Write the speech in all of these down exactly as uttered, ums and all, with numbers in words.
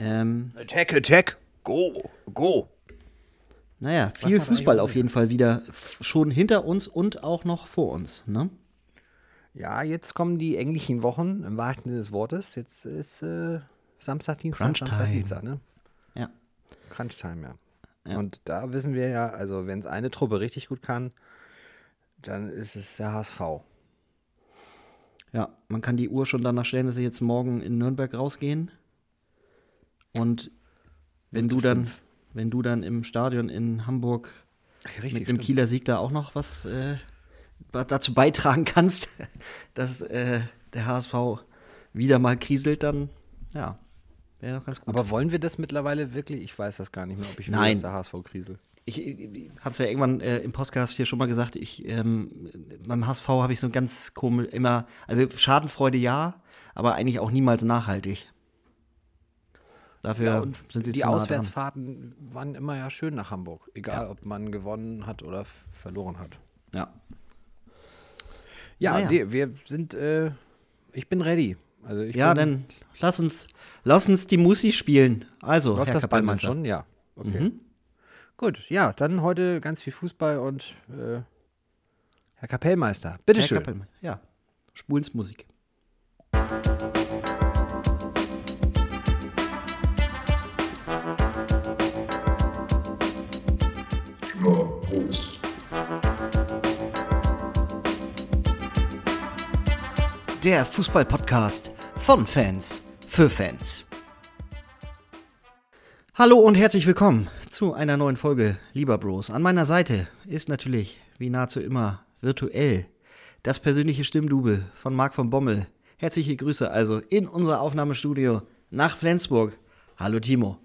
Ähm, attack, attack, go, go. Naja, viel Fußball auf jeden Fall wieder schon hinter uns und auch noch vor uns, ne? Ja, jetzt kommen die englischen Wochen, im wahrsten Sinne des Wortes. Jetzt ist äh, Samstag, Dienstag, Samstag, Dienstag, ne? Ja. Crunch-Time, ja. ja. Und da wissen wir ja, also wenn es eine Truppe richtig gut kann, dann ist es der H S V. Ja, man kann die Uhr schon danach stellen, dass sie jetzt morgen in Nürnberg rausgehen. Und wenn und du dann... Fünf. Wenn du dann im Stadion in Hamburg Richtig, mit dem stimmt. Kieler Sieg da auch noch was äh, dazu beitragen kannst, dass äh, der H S V wieder mal kriselt, dann ja, wäre doch ganz gut. Aber wollen wir das mittlerweile wirklich? Ich weiß das gar nicht mehr, ob ich will, dass der H S V kriselt. Ich, ich, ich habe es ja irgendwann äh, im Podcast hier schon mal gesagt, ich, ähm, beim H S V habe ich so ein ganz komisch, immer, also Schadenfreude ja, aber eigentlich auch niemals nachhaltig. Dafür ja, und sind sie die Auswärtsfahrten dran. Waren immer ja schön nach Hamburg, egal ja. ob man gewonnen hat oder f- verloren hat. Ja. Ja, naja. wir, wir sind, äh, ich bin ready. Also ich ja, bin, dann lass uns, lass uns die Musi spielen. Also, läuft das bei uns schon? Ja. Okay. Mhm. Gut, ja, dann heute ganz viel Fußball und äh, Herr Kapellmeister, bitteschön. Herr Kapellmeister, ja. Spulens Musik. Der Fußball-Podcast von Fans für Fans. Hallo und herzlich willkommen zu einer neuen Folge Lieber Bros. An meiner Seite ist natürlich, wie nahezu immer, virtuell das persönliche Stimmdouble von Marc van Bommel. Herzliche Grüße also in unser Aufnahmestudio nach Flensburg. Hallo Timo.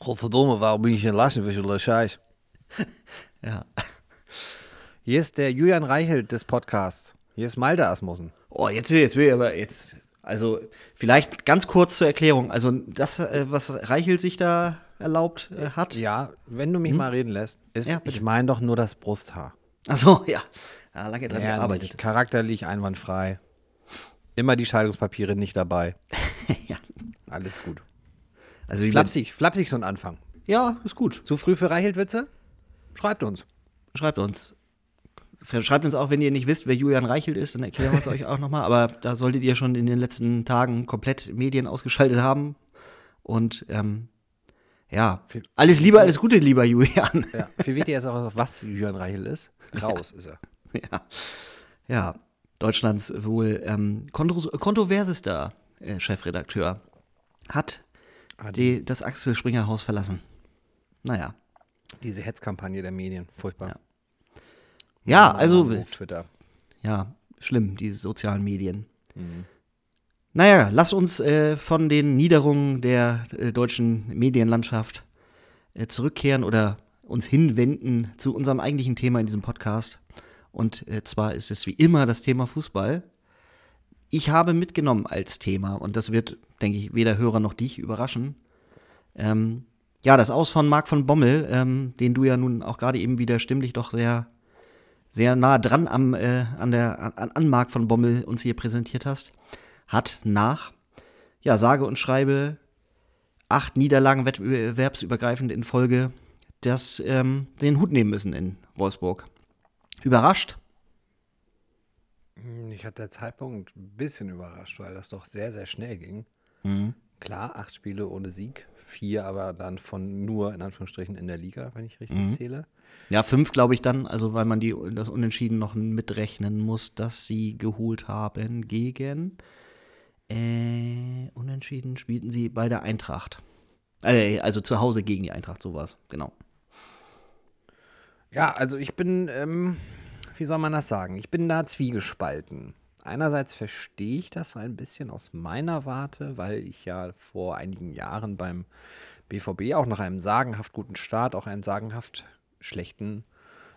Godverdomme, warum bin ich denn lassen für so Scheiß? Ja. Hier ist der Julian Reichelt des Podcasts. Hier ist Malte Asmussen. Oh, jetzt will, jetzt will, aber jetzt, also vielleicht ganz kurz zur Erklärung. Also das, äh, was Reichelt sich da erlaubt äh, hat. Ja, wenn du mich hm? mal reden lässt, ist, ja, ich meine doch nur das Brusthaar. Ach so, ja. ja lange dran ja, gearbeitet. Nicht, charakterlich einwandfrei. Immer die Scheidungspapiere nicht dabei. ja. Alles gut. Also wie flapsig, flapsig so ein Anfang. Ja, ist gut. Zu früh für Reichelt-Witze? Schreibt uns. Schreibt uns. Schreibt uns auch, wenn ihr nicht wisst, wer Julian Reichelt ist, dann erklären wir es euch auch nochmal. Aber da solltet ihr schon in den letzten Tagen komplett Medien ausgeschaltet haben. Und ähm, ja, alles Liebe, alles Gute, lieber Julian. Ja, viel wichtiger ist auch, was Julian Reichelt ist. Raus ist er. Ja, ja. Deutschlands wohl ähm, kontro- kontroversester äh, Chefredakteur hat die, das Axel Springer Haus verlassen. Naja. Diese Hetzkampagne der Medien, furchtbar. Ja. Ja, also, Twitter. Ja, schlimm, diese sozialen Medien. Mhm. Naja, lass uns äh, von den Niederungen der äh, deutschen Medienlandschaft äh, zurückkehren oder uns hinwenden zu unserem eigentlichen Thema in diesem Podcast. Und äh, zwar ist es wie immer das Thema Fußball. Ich habe mitgenommen als Thema, und das wird, denke ich, weder Hörer noch dich überraschen, ähm, ja, das Aus von Marc van Bommel, ähm, den du ja nun auch gerade eben wieder stimmlich doch sehr... sehr nah dran am, äh, an, der, an, an Marc van Bommel uns hier präsentiert hast, hat nach, ja, sage und schreibe, acht Niederlagen wettbewerbsübergreifend in Folge das, ähm, den Hut nehmen müssen in Wolfsburg. Überrascht? Ich hatte der Zeitpunkt ein bisschen überrascht, weil das doch sehr, sehr schnell ging. Mhm. Klar, acht Spiele ohne Sieg, vier aber dann von nur, in Anführungsstrichen, in der Liga, wenn ich richtig mhm. zähle. Ja, fünf, glaube ich, dann, also weil man die, das Unentschieden noch mitrechnen muss, dass sie geholt haben gegen äh, Unentschieden spielten sie bei der Eintracht. Also, also zu Hause gegen die Eintracht, sowas, genau. Ja, also ich bin, ähm, wie soll man das sagen? Ich bin da zwiegespalten. Einerseits verstehe ich das ein bisschen aus meiner Warte, weil ich ja vor einigen Jahren beim B V B auch nach einem sagenhaft guten Start auch einen sagenhaft schlechten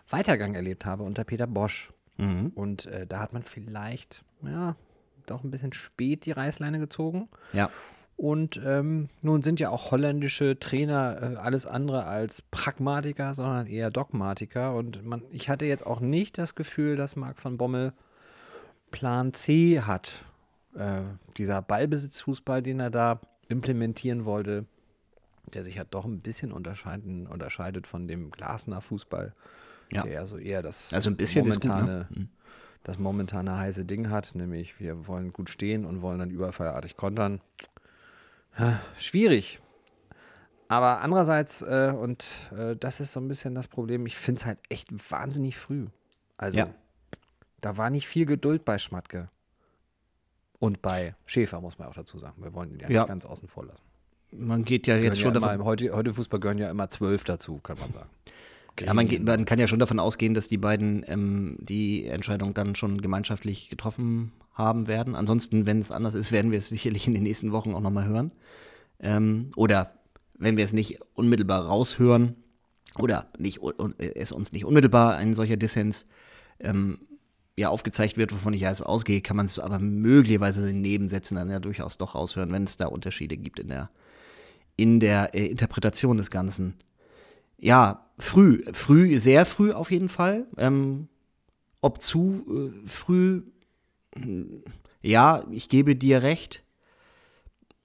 Weitergang erlebt habe unter Peter Bosch. Mhm. Und äh, da hat man vielleicht, ja, doch ein bisschen spät die Reißleine gezogen. Ja. Und ähm, nun sind ja auch holländische Trainer äh, alles andere als Pragmatiker, sondern eher Dogmatiker. Und man, ich hatte jetzt auch nicht das Gefühl, dass Marc van Bommel Plan C hat. Äh, dieser Ballbesitzfußball, den er da implementieren wollte, der sich ja doch ein bisschen unterscheiden, unterscheidet von dem Glasner Fußball, ja. der ja so eher das also ein bisschen momentane, gut, ne? das momentane heiße Ding hat, nämlich wir wollen gut stehen und wollen dann überfallartig kontern. Schwierig. Aber andererseits, äh, und äh, das ist so ein bisschen das Problem, ich finde es halt echt wahnsinnig früh. Also, ja. da war nicht viel Geduld bei Schmadtke. Und bei Schäfer, muss man auch dazu sagen. Wir wollen ihn ja nicht ganz außen vor lassen. Man geht ja jetzt schon ja davon... Immer, heute, heute Fußball gehören ja immer zwölf dazu, kann man sagen. Ja, man, geht, man kann ja schon davon ausgehen, dass die beiden ähm, die Entscheidung dann schon gemeinschaftlich getroffen haben werden. Ansonsten, wenn es anders ist, werden wir es sicherlich in den nächsten Wochen auch nochmal hören. Ähm, oder wenn wir es nicht unmittelbar raushören oder nicht, un, es uns nicht unmittelbar ein solcher Dissens ähm, ja, aufgezeigt wird, wovon ich ja jetzt ausgehe, kann man es aber möglicherweise in Nebensätzen dann ja durchaus doch raushören, wenn es da Unterschiede gibt in der, in der äh, Interpretation des Ganzen. Ja, früh, früh, sehr früh auf jeden Fall. Ähm, ob zu äh, früh, ja, ich gebe dir recht,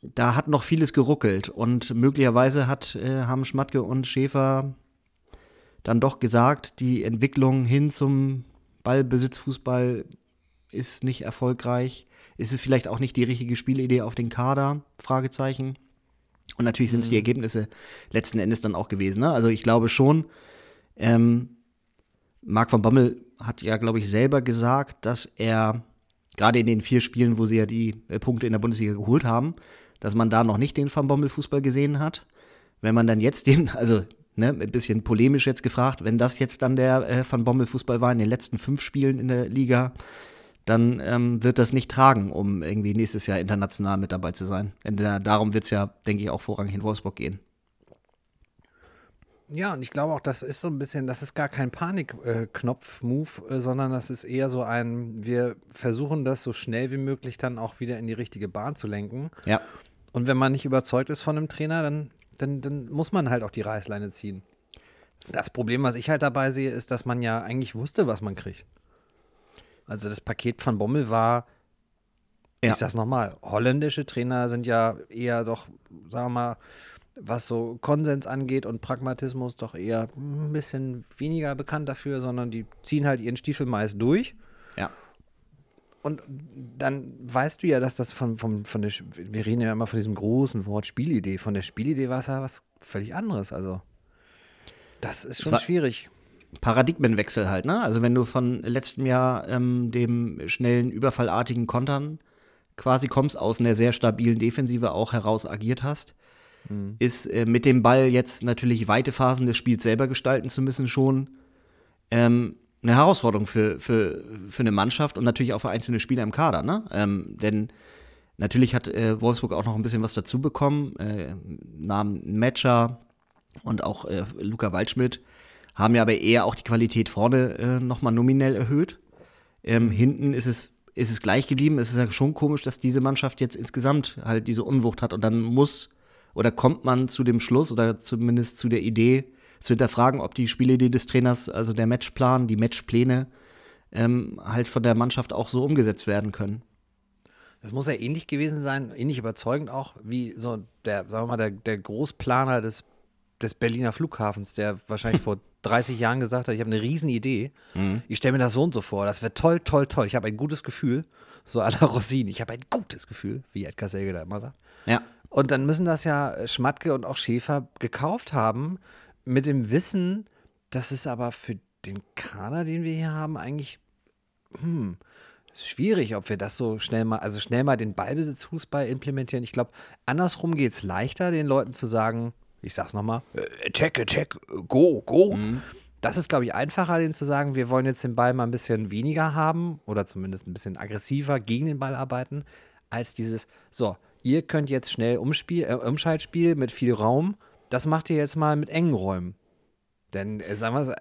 da hat noch vieles geruckelt und möglicherweise hat, äh, haben Schmadtke und Schäfer dann doch gesagt, die Entwicklung hin zum Ballbesitzfußball ist nicht erfolgreich, ist es vielleicht auch nicht die richtige Spielidee auf den Kader, Fragezeichen. Und natürlich sind es die Ergebnisse letzten Endes dann auch gewesen. Ne? Also ich glaube schon, ähm, Marc van Bommel hat ja, glaube ich, selber gesagt, dass er gerade in den vier Spielen, wo sie ja die äh, Punkte in der Bundesliga geholt haben, dass man da noch nicht den Van Bommel-Fußball gesehen hat. Wenn man dann jetzt den, also ne, ein bisschen polemisch jetzt gefragt, wenn das jetzt dann der äh, Van Bommel-Fußball war in den letzten fünf Spielen in der Liga, dann ähm, wird das nicht tragen, um irgendwie nächstes Jahr international mit dabei zu sein. Und da, darum wird es ja, denke ich, auch vorrangig in Wolfsburg gehen. Ja, und ich glaube auch, das ist so ein bisschen, das ist gar kein Panik-Knopf-Move, äh, sondern das ist eher so ein, wir versuchen das so schnell wie möglich dann auch wieder in die richtige Bahn zu lenken. Ja. Und wenn man nicht überzeugt ist von einem Trainer, dann, dann, dann muss man halt auch die Reißleine ziehen. Das Problem, was ich halt dabei sehe, ist, dass man ja eigentlich wusste, was man kriegt. Also das Paket Van Bommel war, ja. ich sag's nochmal, holländische Trainer sind ja eher doch, sagen wir mal, was so Konsens angeht und Pragmatismus doch eher ein bisschen weniger bekannt dafür, sondern die ziehen halt ihren Stiefel meist durch. Ja. Und dann weißt du ja, dass das von, von, von der, wir reden ja immer von diesem großen Wort Spielidee, von der Spielidee war es ja was völlig anderes, also das ist schon das schwierig. Paradigmenwechsel halt, ne? Also wenn du von letztem Jahr ähm, dem schnellen, überfallartigen Kontern quasi kommst, aus einer sehr stabilen Defensive auch heraus agiert hast, mhm. ist äh, mit dem Ball jetzt natürlich weite Phasen des Spiels selber gestalten zu müssen schon ähm, eine Herausforderung für, für, für eine Mannschaft und natürlich auch für einzelne Spieler im Kader, ne? Ähm, denn natürlich hat äh, Wolfsburg auch noch ein bisschen was dazu bekommen, äh, Namen Matcher und auch äh, Luca Waldschmidt, haben ja aber eher auch die Qualität vorne äh, nochmal nominell erhöht. Ähm, hinten ist es, ist es gleich geblieben. Es ist ja schon komisch, dass diese Mannschaft jetzt insgesamt halt diese Unwucht hat. Und dann muss oder kommt man zu dem Schluss oder zumindest zu der Idee, zu hinterfragen, ob die Spielidee des Trainers, also der Matchplan, die Matchpläne, ähm, halt von der Mannschaft auch so umgesetzt werden können. Das muss ja ähnlich gewesen sein, ähnlich überzeugend auch, wie so der, sagen wir mal, der, der Großplaner des des Berliner Flughafens, der wahrscheinlich vor dreißig Jahren gesagt hat, ich habe eine riesen Idee, mhm. ich stelle mir das so und so vor, das wird toll, toll, toll, ich habe ein gutes Gefühl, so à la Rossini, ich habe ein gutes Gefühl, wie Edgar Selge da immer sagt. Ja. Und dann müssen das ja Schmadtke und auch Schäfer gekauft haben, mit dem Wissen, das ist aber für den Kader, den wir hier haben, eigentlich, hm, ist schwierig, ob wir das so schnell mal, also schnell mal den Ballbesitzfußball implementieren. Ich glaube, andersrum geht es leichter, den Leuten zu sagen, ich sag's nochmal, check, check, go, go. Mhm. Das ist, glaube ich, einfacher, denen zu sagen, wir wollen jetzt den Ball mal ein bisschen weniger haben oder zumindest ein bisschen aggressiver gegen den Ball arbeiten, als dieses, so, ihr könnt jetzt schnell Umspiel, äh, Umschaltspiel mit viel Raum, das macht ihr jetzt mal mit engen Räumen. Denn, äh, sagen wir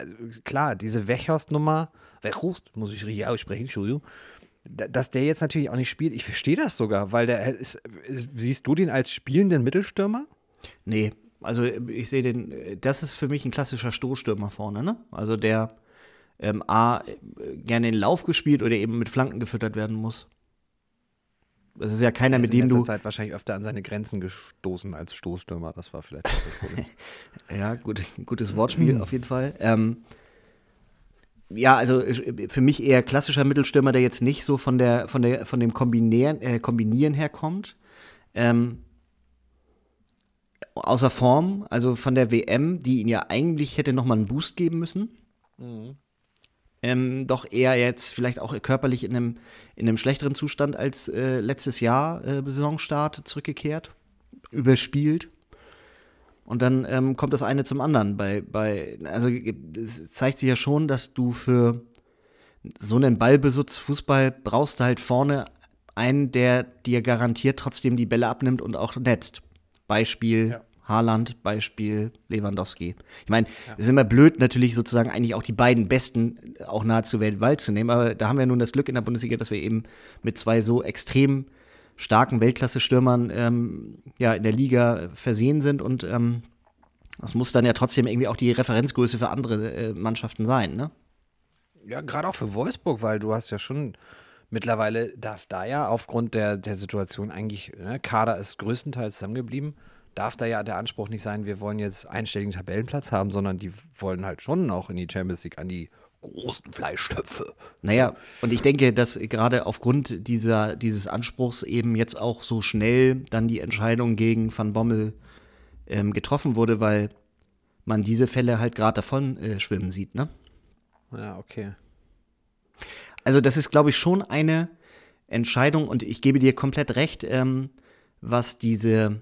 klar, diese Weghorst-Nummer, Weghorst, muss ich richtig aussprechen, Entschuldigung, dass der jetzt natürlich auch nicht spielt, ich verstehe das sogar, weil der ist, siehst du den als spielenden Mittelstürmer? Nee. Also ich sehe den, das ist für mich ein klassischer Stoßstürmer vorne, ne? Also der ähm, A, gerne in den Lauf gespielt oder eben mit Flanken gefüttert werden muss. es ist ja keiner, mit dem du... Er ist in letzter Zeit wahrscheinlich öfter an seine Grenzen gestoßen als Stoßstürmer. Das war vielleicht auch das Problem. Ja, gut, gutes Wortspiel auf jeden Fall. Ähm, ja, also für mich eher klassischer Mittelstürmer, der jetzt nicht so von, der, von, der, von dem Kombinieren, äh, Kombinieren herkommt. Ähm, außer Form, also von der W M, die ihn ja eigentlich hätte nochmal einen Boost geben müssen. Mhm. Ähm, doch eher jetzt vielleicht auch körperlich in einem, in einem schlechteren Zustand als äh, letztes Jahr äh, Saisonstart zurückgekehrt, überspielt. Und dann ähm, kommt das eine zum anderen. Bei, bei, also es zeigt sich ja schon, dass du für so einen Ballbesitz Fußball brauchst du halt vorne einen, der dir garantiert trotzdem die Bälle abnimmt und auch netzt. Beispiel ja. Haaland, Beispiel Lewandowski. Ich meine, ja. es ist immer blöd, natürlich sozusagen eigentlich auch die beiden Besten auch nahezu weltweit zu nehmen, aber da haben wir nun das Glück in der Bundesliga, dass wir eben mit zwei so extrem starken Weltklasse-Stürmern ähm, ja, in der Liga versehen sind und ähm, das muss dann ja trotzdem irgendwie auch die Referenzgröße für andere äh, Mannschaften sein, ne? Ja, gerade auch für Wolfsburg, weil du hast ja schon mittlerweile darf da ja aufgrund der, der Situation eigentlich, ne, Kader ist größtenteils zusammengeblieben, darf da ja der Anspruch nicht sein, wir wollen jetzt einstelligen Tabellenplatz haben, sondern die wollen halt schon auch in die Champions League an die großen Fleischtöpfe. Naja, und ich denke, dass gerade aufgrund dieser, dieses Anspruchs eben jetzt auch so schnell dann die Entscheidung gegen Van Bommel ähm, getroffen wurde, weil man diese Fälle halt gerade davon äh, schwimmen sieht, ne? Ja, okay. Also das ist, glaube ich, schon eine Entscheidung und ich gebe dir komplett recht, ähm, was diese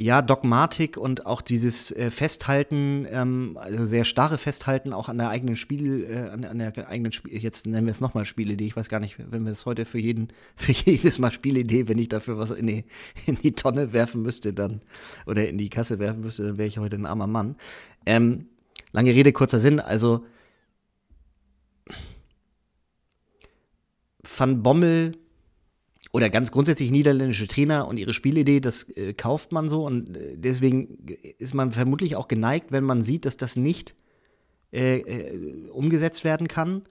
ja, Dogmatik und auch dieses äh, Festhalten, ähm, also sehr starre Festhalten auch an der eigenen Spiel, äh, an, an der eigenen Spiel, jetzt nennen wir es nochmal Spielidee, ich weiß gar nicht, wenn wir es heute für jeden, für jedes Mal Spielidee, wenn ich dafür was in die, in die Tonne werfen müsste dann, oder in die Kasse werfen müsste, dann wäre ich heute ein armer Mann. Ähm, lange Rede, kurzer Sinn, also Van Bommel oder ganz grundsätzlich niederländische Trainer und ihre Spielidee, das äh, kauft man so und äh, deswegen ist man vermutlich auch geneigt, wenn man sieht, dass das nicht äh, äh, umgesetzt werden kann,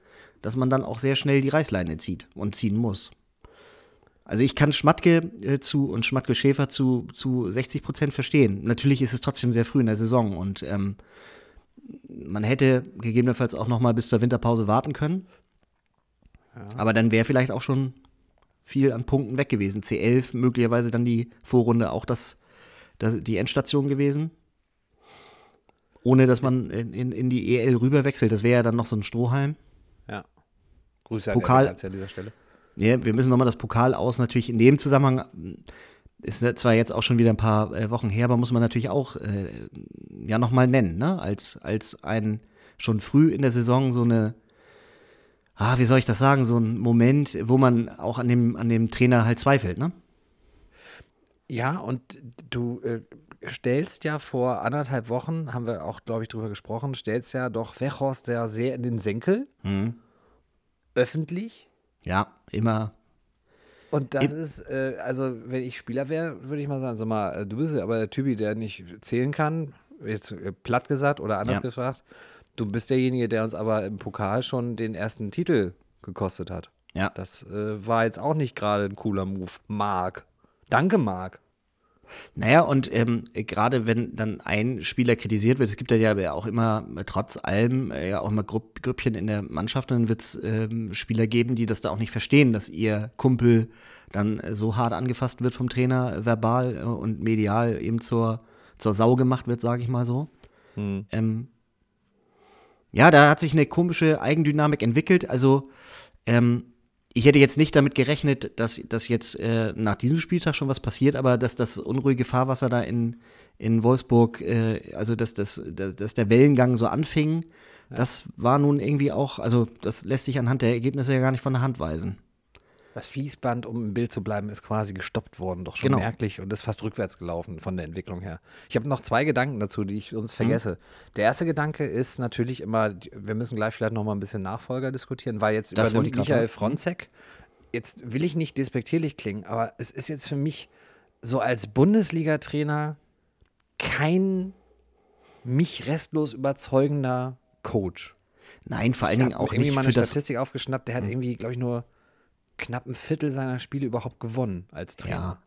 dass man dann auch sehr schnell die Reißleine zieht und ziehen muss. Also ich kann Schmadtke äh, zu und Schmadtke Schäfer zu, zu sechzig Prozent verstehen. Natürlich ist es trotzdem sehr früh in der Saison und ähm, man hätte gegebenenfalls auch noch mal bis zur Winterpause warten können. Ja. Aber dann wäre vielleicht auch schon viel an Punkten weg gewesen. C elf, möglicherweise dann die Vorrunde auch das, das die Endstation gewesen. Ohne, dass man in, in, in die E L rüber wechselt. Das wäre ja dann noch so ein Strohhalm. Ja. Grüße an Pokal, an dieser Stelle. Ja, wir müssen nochmal das Pokal aus. Natürlich in dem Zusammenhang ist zwar jetzt auch schon wieder ein paar äh, Wochen her, aber muss man natürlich auch äh, ja nochmal nennen, ne? Als, als ein schon früh in der Saison so eine Ah, wie soll ich das sagen, so ein Moment, wo man auch an dem, an dem Trainer halt zweifelt, ne? Ja, und du äh, stellst ja vor anderthalb Wochen, haben wir auch, glaube ich, drüber gesprochen, stellst ja doch Weghorst ja sehr in den Senkel. Mhm. Öffentlich. Ja, immer. Und das Im- ist, äh, also wenn ich Spieler wäre, würde ich mal sagen, so mal, du bist ja aber der Typi, der nicht zählen kann, jetzt platt gesagt oder anders ja. gefragt. Du bist derjenige, der uns aber im Pokal schon den ersten Titel gekostet hat. Ja. Das äh, war jetzt auch nicht gerade ein cooler Move. Marc. Danke, Marc. Naja, und ähm, gerade wenn dann ein Spieler kritisiert wird, es gibt ja ja auch immer, trotz allem, ja äh, auch immer Grupp- Grüppchen in der Mannschaft, dann wird es ähm, Spieler geben, die das da auch nicht verstehen, dass ihr Kumpel dann äh, so hart angefasst wird vom Trainer, verbal äh, und medial eben zur, zur Sau gemacht wird, sage ich mal so. Hm. Ähm, Ja, da hat sich eine komische Eigendynamik entwickelt. Also, ähm, ich hätte jetzt nicht damit gerechnet, dass, dass jetzt äh, nach diesem Spieltag schon was passiert, aber dass das unruhige Fahrwasser da in, in Wolfsburg, äh, also dass, dass, dass, dass der Wellengang so anfing, ja. das war nun irgendwie auch, also das lässt sich anhand der Ergebnisse ja gar nicht von der Hand weisen. Das Fließband, um im Bild zu bleiben, ist quasi gestoppt worden, doch schon genau. merklich und ist fast rückwärts gelaufen von der Entwicklung her. Ich habe noch zwei Gedanken dazu, die ich sonst vergesse. Mhm. Der erste Gedanke ist natürlich immer, wir müssen gleich vielleicht noch mal ein bisschen Nachfolger diskutieren, weil jetzt das übernimmt Michael Frontzeck. Jetzt will ich nicht despektierlich klingen, aber es ist jetzt für mich so als Bundesliga-Trainer kein mich restlos überzeugender Coach. Nein, vor allen Dingen auch nicht. Ich habe irgendwie mal eine Statistik aufgeschnappt, der hat irgendwie, glaube ich, nur knapp ein Viertel seiner Spiele überhaupt gewonnen als Trainer. Ja.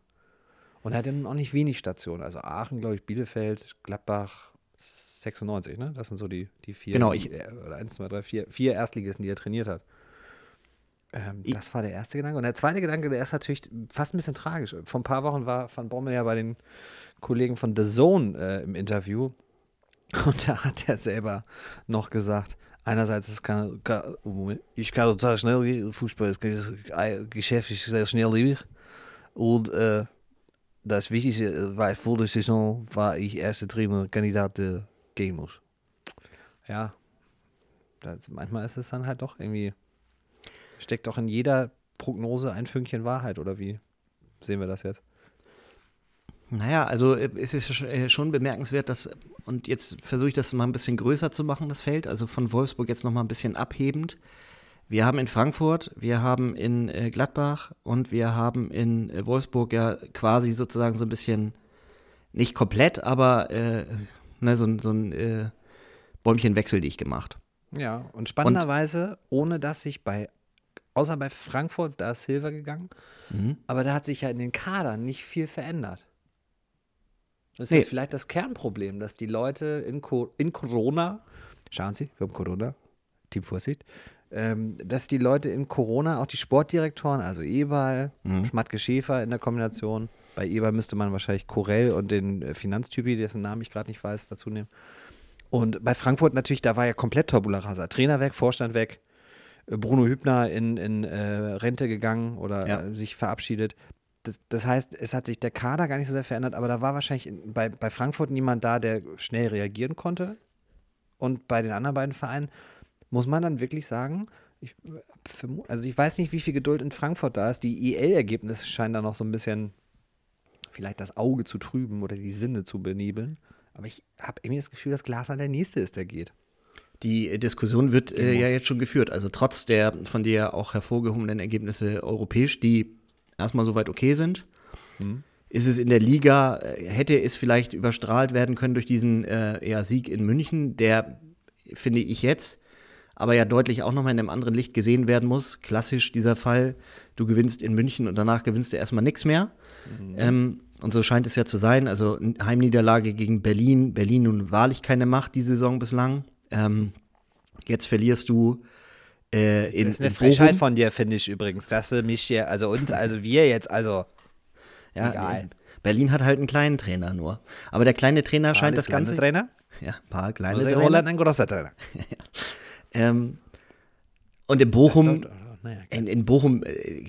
Und er hat dann auch nicht wenig Stationen. Also Aachen, glaube ich, Bielefeld, Gladbach, sechsundneunzig, ne? Das sind so die, die vier. Genau, ich, äh, oder eins, zwei, drei, vier, vier Erstligisten, die er trainiert hat. Ähm, ich, das war der erste Gedanke. Und der zweite Gedanke, der ist natürlich fast ein bisschen tragisch. Vor ein paar Wochen war Van Bommel ja bei den Kollegen von The Zone äh, im Interview. Und da hat er selber noch gesagt, einerseits, ist kann, kann, ich kann total schnell, Fußball ist geschäftlich sehr schnelllebig. Und äh, das Wichtigste war, vor der Saison war ich erster Trainerkandidat der Games. Ja, das, manchmal ist es dann halt doch irgendwie, steckt doch in jeder Prognose ein Fünkchen Wahrheit, oder wie sehen wir das jetzt? Naja, also es ist schon bemerkenswert, dass, und jetzt versuche ich das mal ein bisschen größer zu machen, das Feld, also von Wolfsburg jetzt nochmal ein bisschen abhebend. Wir haben in Frankfurt, wir haben in Gladbach und wir haben in Wolfsburg ja quasi sozusagen so ein bisschen, nicht komplett, aber äh, ne, so, so ein äh, Bäumchenwechsel, die ich gemacht. Ja, und spannenderweise, ohne dass sich bei außer bei Frankfurt, da ist Silva gegangen, mhm. aber da hat sich ja in den Kadern nicht viel verändert. Das ist nee. vielleicht das Kernproblem, dass die Leute in, Co- in Corona, schauen Sie, wir haben Corona, Team Vorsicht, ähm, dass die Leute in Corona, auch die Sportdirektoren, also Eberl, mhm. Schmadtke, Schäfer in der Kombination, bei Eberl müsste man wahrscheinlich Corell und den Finanztypi, dessen Namen ich gerade nicht weiß, dazu nehmen. Und bei Frankfurt natürlich, da war ja komplett Tabula Rasa. Trainer weg, Vorstand weg, Bruno Hübner in, in äh, Rente gegangen oder ja. äh, sich verabschiedet. Das, das heißt, es hat sich der Kader gar nicht so sehr verändert, aber da war wahrscheinlich bei, bei Frankfurt niemand da, der schnell reagieren konnte. Und bei den anderen beiden Vereinen muss man dann wirklich sagen, ich, also ich weiß nicht, wie viel Geduld in Frankfurt da ist. Die E L-Ergebnisse scheinen da noch so ein bisschen vielleicht das Auge zu trüben oder die Sinne zu benebeln. Aber ich habe irgendwie das Gefühl, dass Glasner der Nächste ist, der geht. Die Diskussion wird äh, ja jetzt schon geführt. Also trotz der von dir auch hervorgehobenen Ergebnisse europäisch, die erstmal soweit okay sind. Hm. Ist es in der Liga, hätte es vielleicht überstrahlt werden können durch diesen äh, ja, Sieg in München, der, finde ich jetzt, aber ja deutlich auch nochmal in einem anderen Licht gesehen werden muss. Klassisch dieser Fall, du gewinnst in München und danach gewinnst du erstmal nichts mehr. Mhm. Ähm, und so scheint es ja zu sein. Also Heimniederlage gegen Berlin. Berlin nun wahrlich keine Macht die Saison bislang. Ähm, jetzt verlierst du Äh, in, das ist eine Frechheit von dir, finde ich übrigens, dass du mich hier, also uns, also wir jetzt, also ja, egal. Berlin hat halt einen kleinen Trainer nur. Aber der kleine Trainer paar scheint das Ganze. Trainer? Ja, ein paar kleine also Trainer. Roland ein großer Trainer. ähm, und in Bochum, in, in Bochum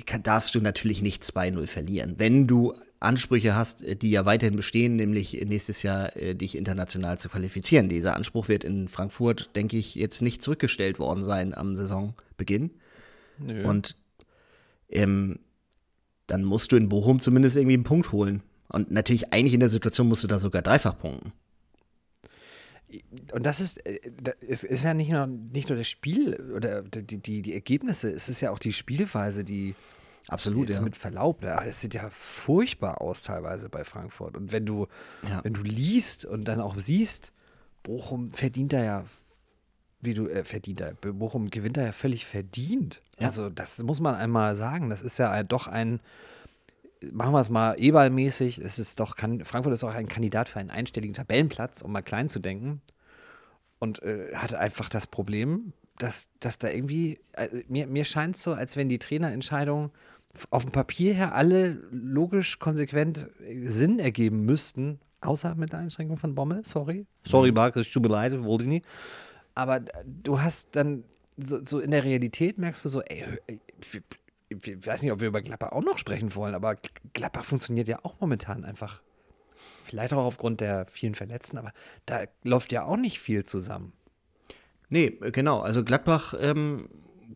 kann, darfst du natürlich nicht zwei null verlieren, wenn du Ansprüche hast, die ja weiterhin bestehen, nämlich nächstes Jahr äh, dich international zu qualifizieren. Dieser Anspruch wird in Frankfurt, denke ich, jetzt nicht zurückgestellt worden sein am Saisonbeginn. Nö. Und ähm, dann musst du in Bochum zumindest irgendwie einen Punkt holen. Und natürlich eigentlich in der Situation musst du da sogar dreifach punkten. Und das ist, es ist ja nicht nur, nicht nur das Spiel oder die, die, die Ergebnisse, es ist ja auch die Spielweise, die absolut, jetzt ja. Mit Verlaub, ne? Das sieht ja furchtbar aus teilweise bei Frankfurt. Und wenn du, ja. wenn du liest und dann auch siehst, Bochum verdient da ja, wie du äh, verdient da, Bochum gewinnt da ja völlig verdient. Ja. Also das muss man einmal sagen. Das ist ja ein, doch ein, machen wir es mal Eberl-mäßig, es ist doch, kann, Frankfurt ist auch ein Kandidat für einen einstelligen Tabellenplatz, um mal klein zu denken. Und äh, hat einfach das Problem, dass, dass da irgendwie, also mir, mir scheint es so, als wenn die Trainerentscheidungen auf dem Papier her alle logisch, konsequent Sinn ergeben müssten, außer mit der Einschränkung von Bommel, sorry. Sorry, Marc, es tut mir leid, wollte ich nie. Aber du hast dann, so, so in der Realität merkst du so, ey, ich weiß nicht, ob wir über Gladbach auch noch sprechen wollen, aber Gladbach funktioniert ja auch momentan einfach, vielleicht auch aufgrund der vielen Verletzten, aber da läuft ja auch nicht viel zusammen. Nee, genau, also Gladbach ähm,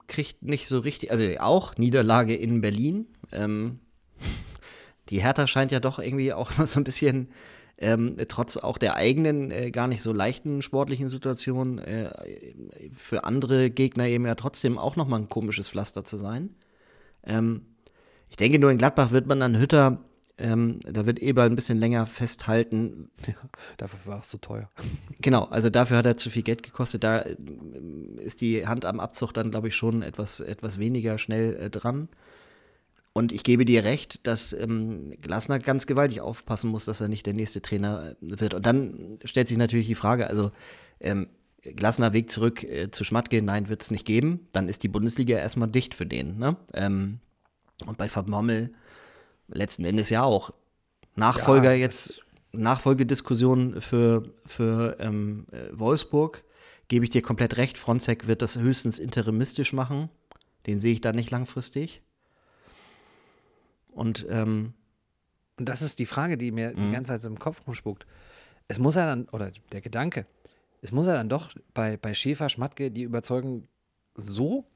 kriegt nicht so richtig, also auch Niederlage in Berlin. Ähm, die Hertha scheint ja doch irgendwie auch mal so ein bisschen, ähm, trotz auch der eigenen, äh, gar nicht so leichten sportlichen Situation, äh, für andere Gegner eben ja trotzdem auch nochmal ein komisches Pflaster zu sein. Ähm, ich denke, nur in Gladbach wird man an Hütter, ähm, da wird Eberl ein bisschen länger festhalten. Ja, dafür war es zu teuer. Genau, also dafür hat er zu viel Geld gekostet. Da äh, ist die Hand am Abzug dann, glaube ich, schon etwas, etwas weniger schnell äh, dran. Und ich gebe dir recht, dass ähm, Glasner ganz gewaltig aufpassen muss, dass er nicht der nächste Trainer wird. Und dann stellt sich natürlich die Frage, also ähm, Glasner Weg zurück äh, zu Schmadtke, nein, wird es nicht geben. Dann ist die Bundesliga erstmal dicht für den. Ne? Ähm, und bei Van Bommel letzten Endes ja auch. Nachfolger ja, jetzt, Nachfolgediskussion für, für ähm, Wolfsburg, gebe ich dir komplett recht. Frontzeck wird das höchstens interimistisch machen. Den sehe ich da nicht langfristig. Und, ähm, und das ist die Frage, die mir mh. die ganze Zeit so im Kopf rumspuckt. Es muss ja dann, oder der Gedanke, es muss ja dann doch bei, bei Schäfer, Schmadtke die Überzeugung so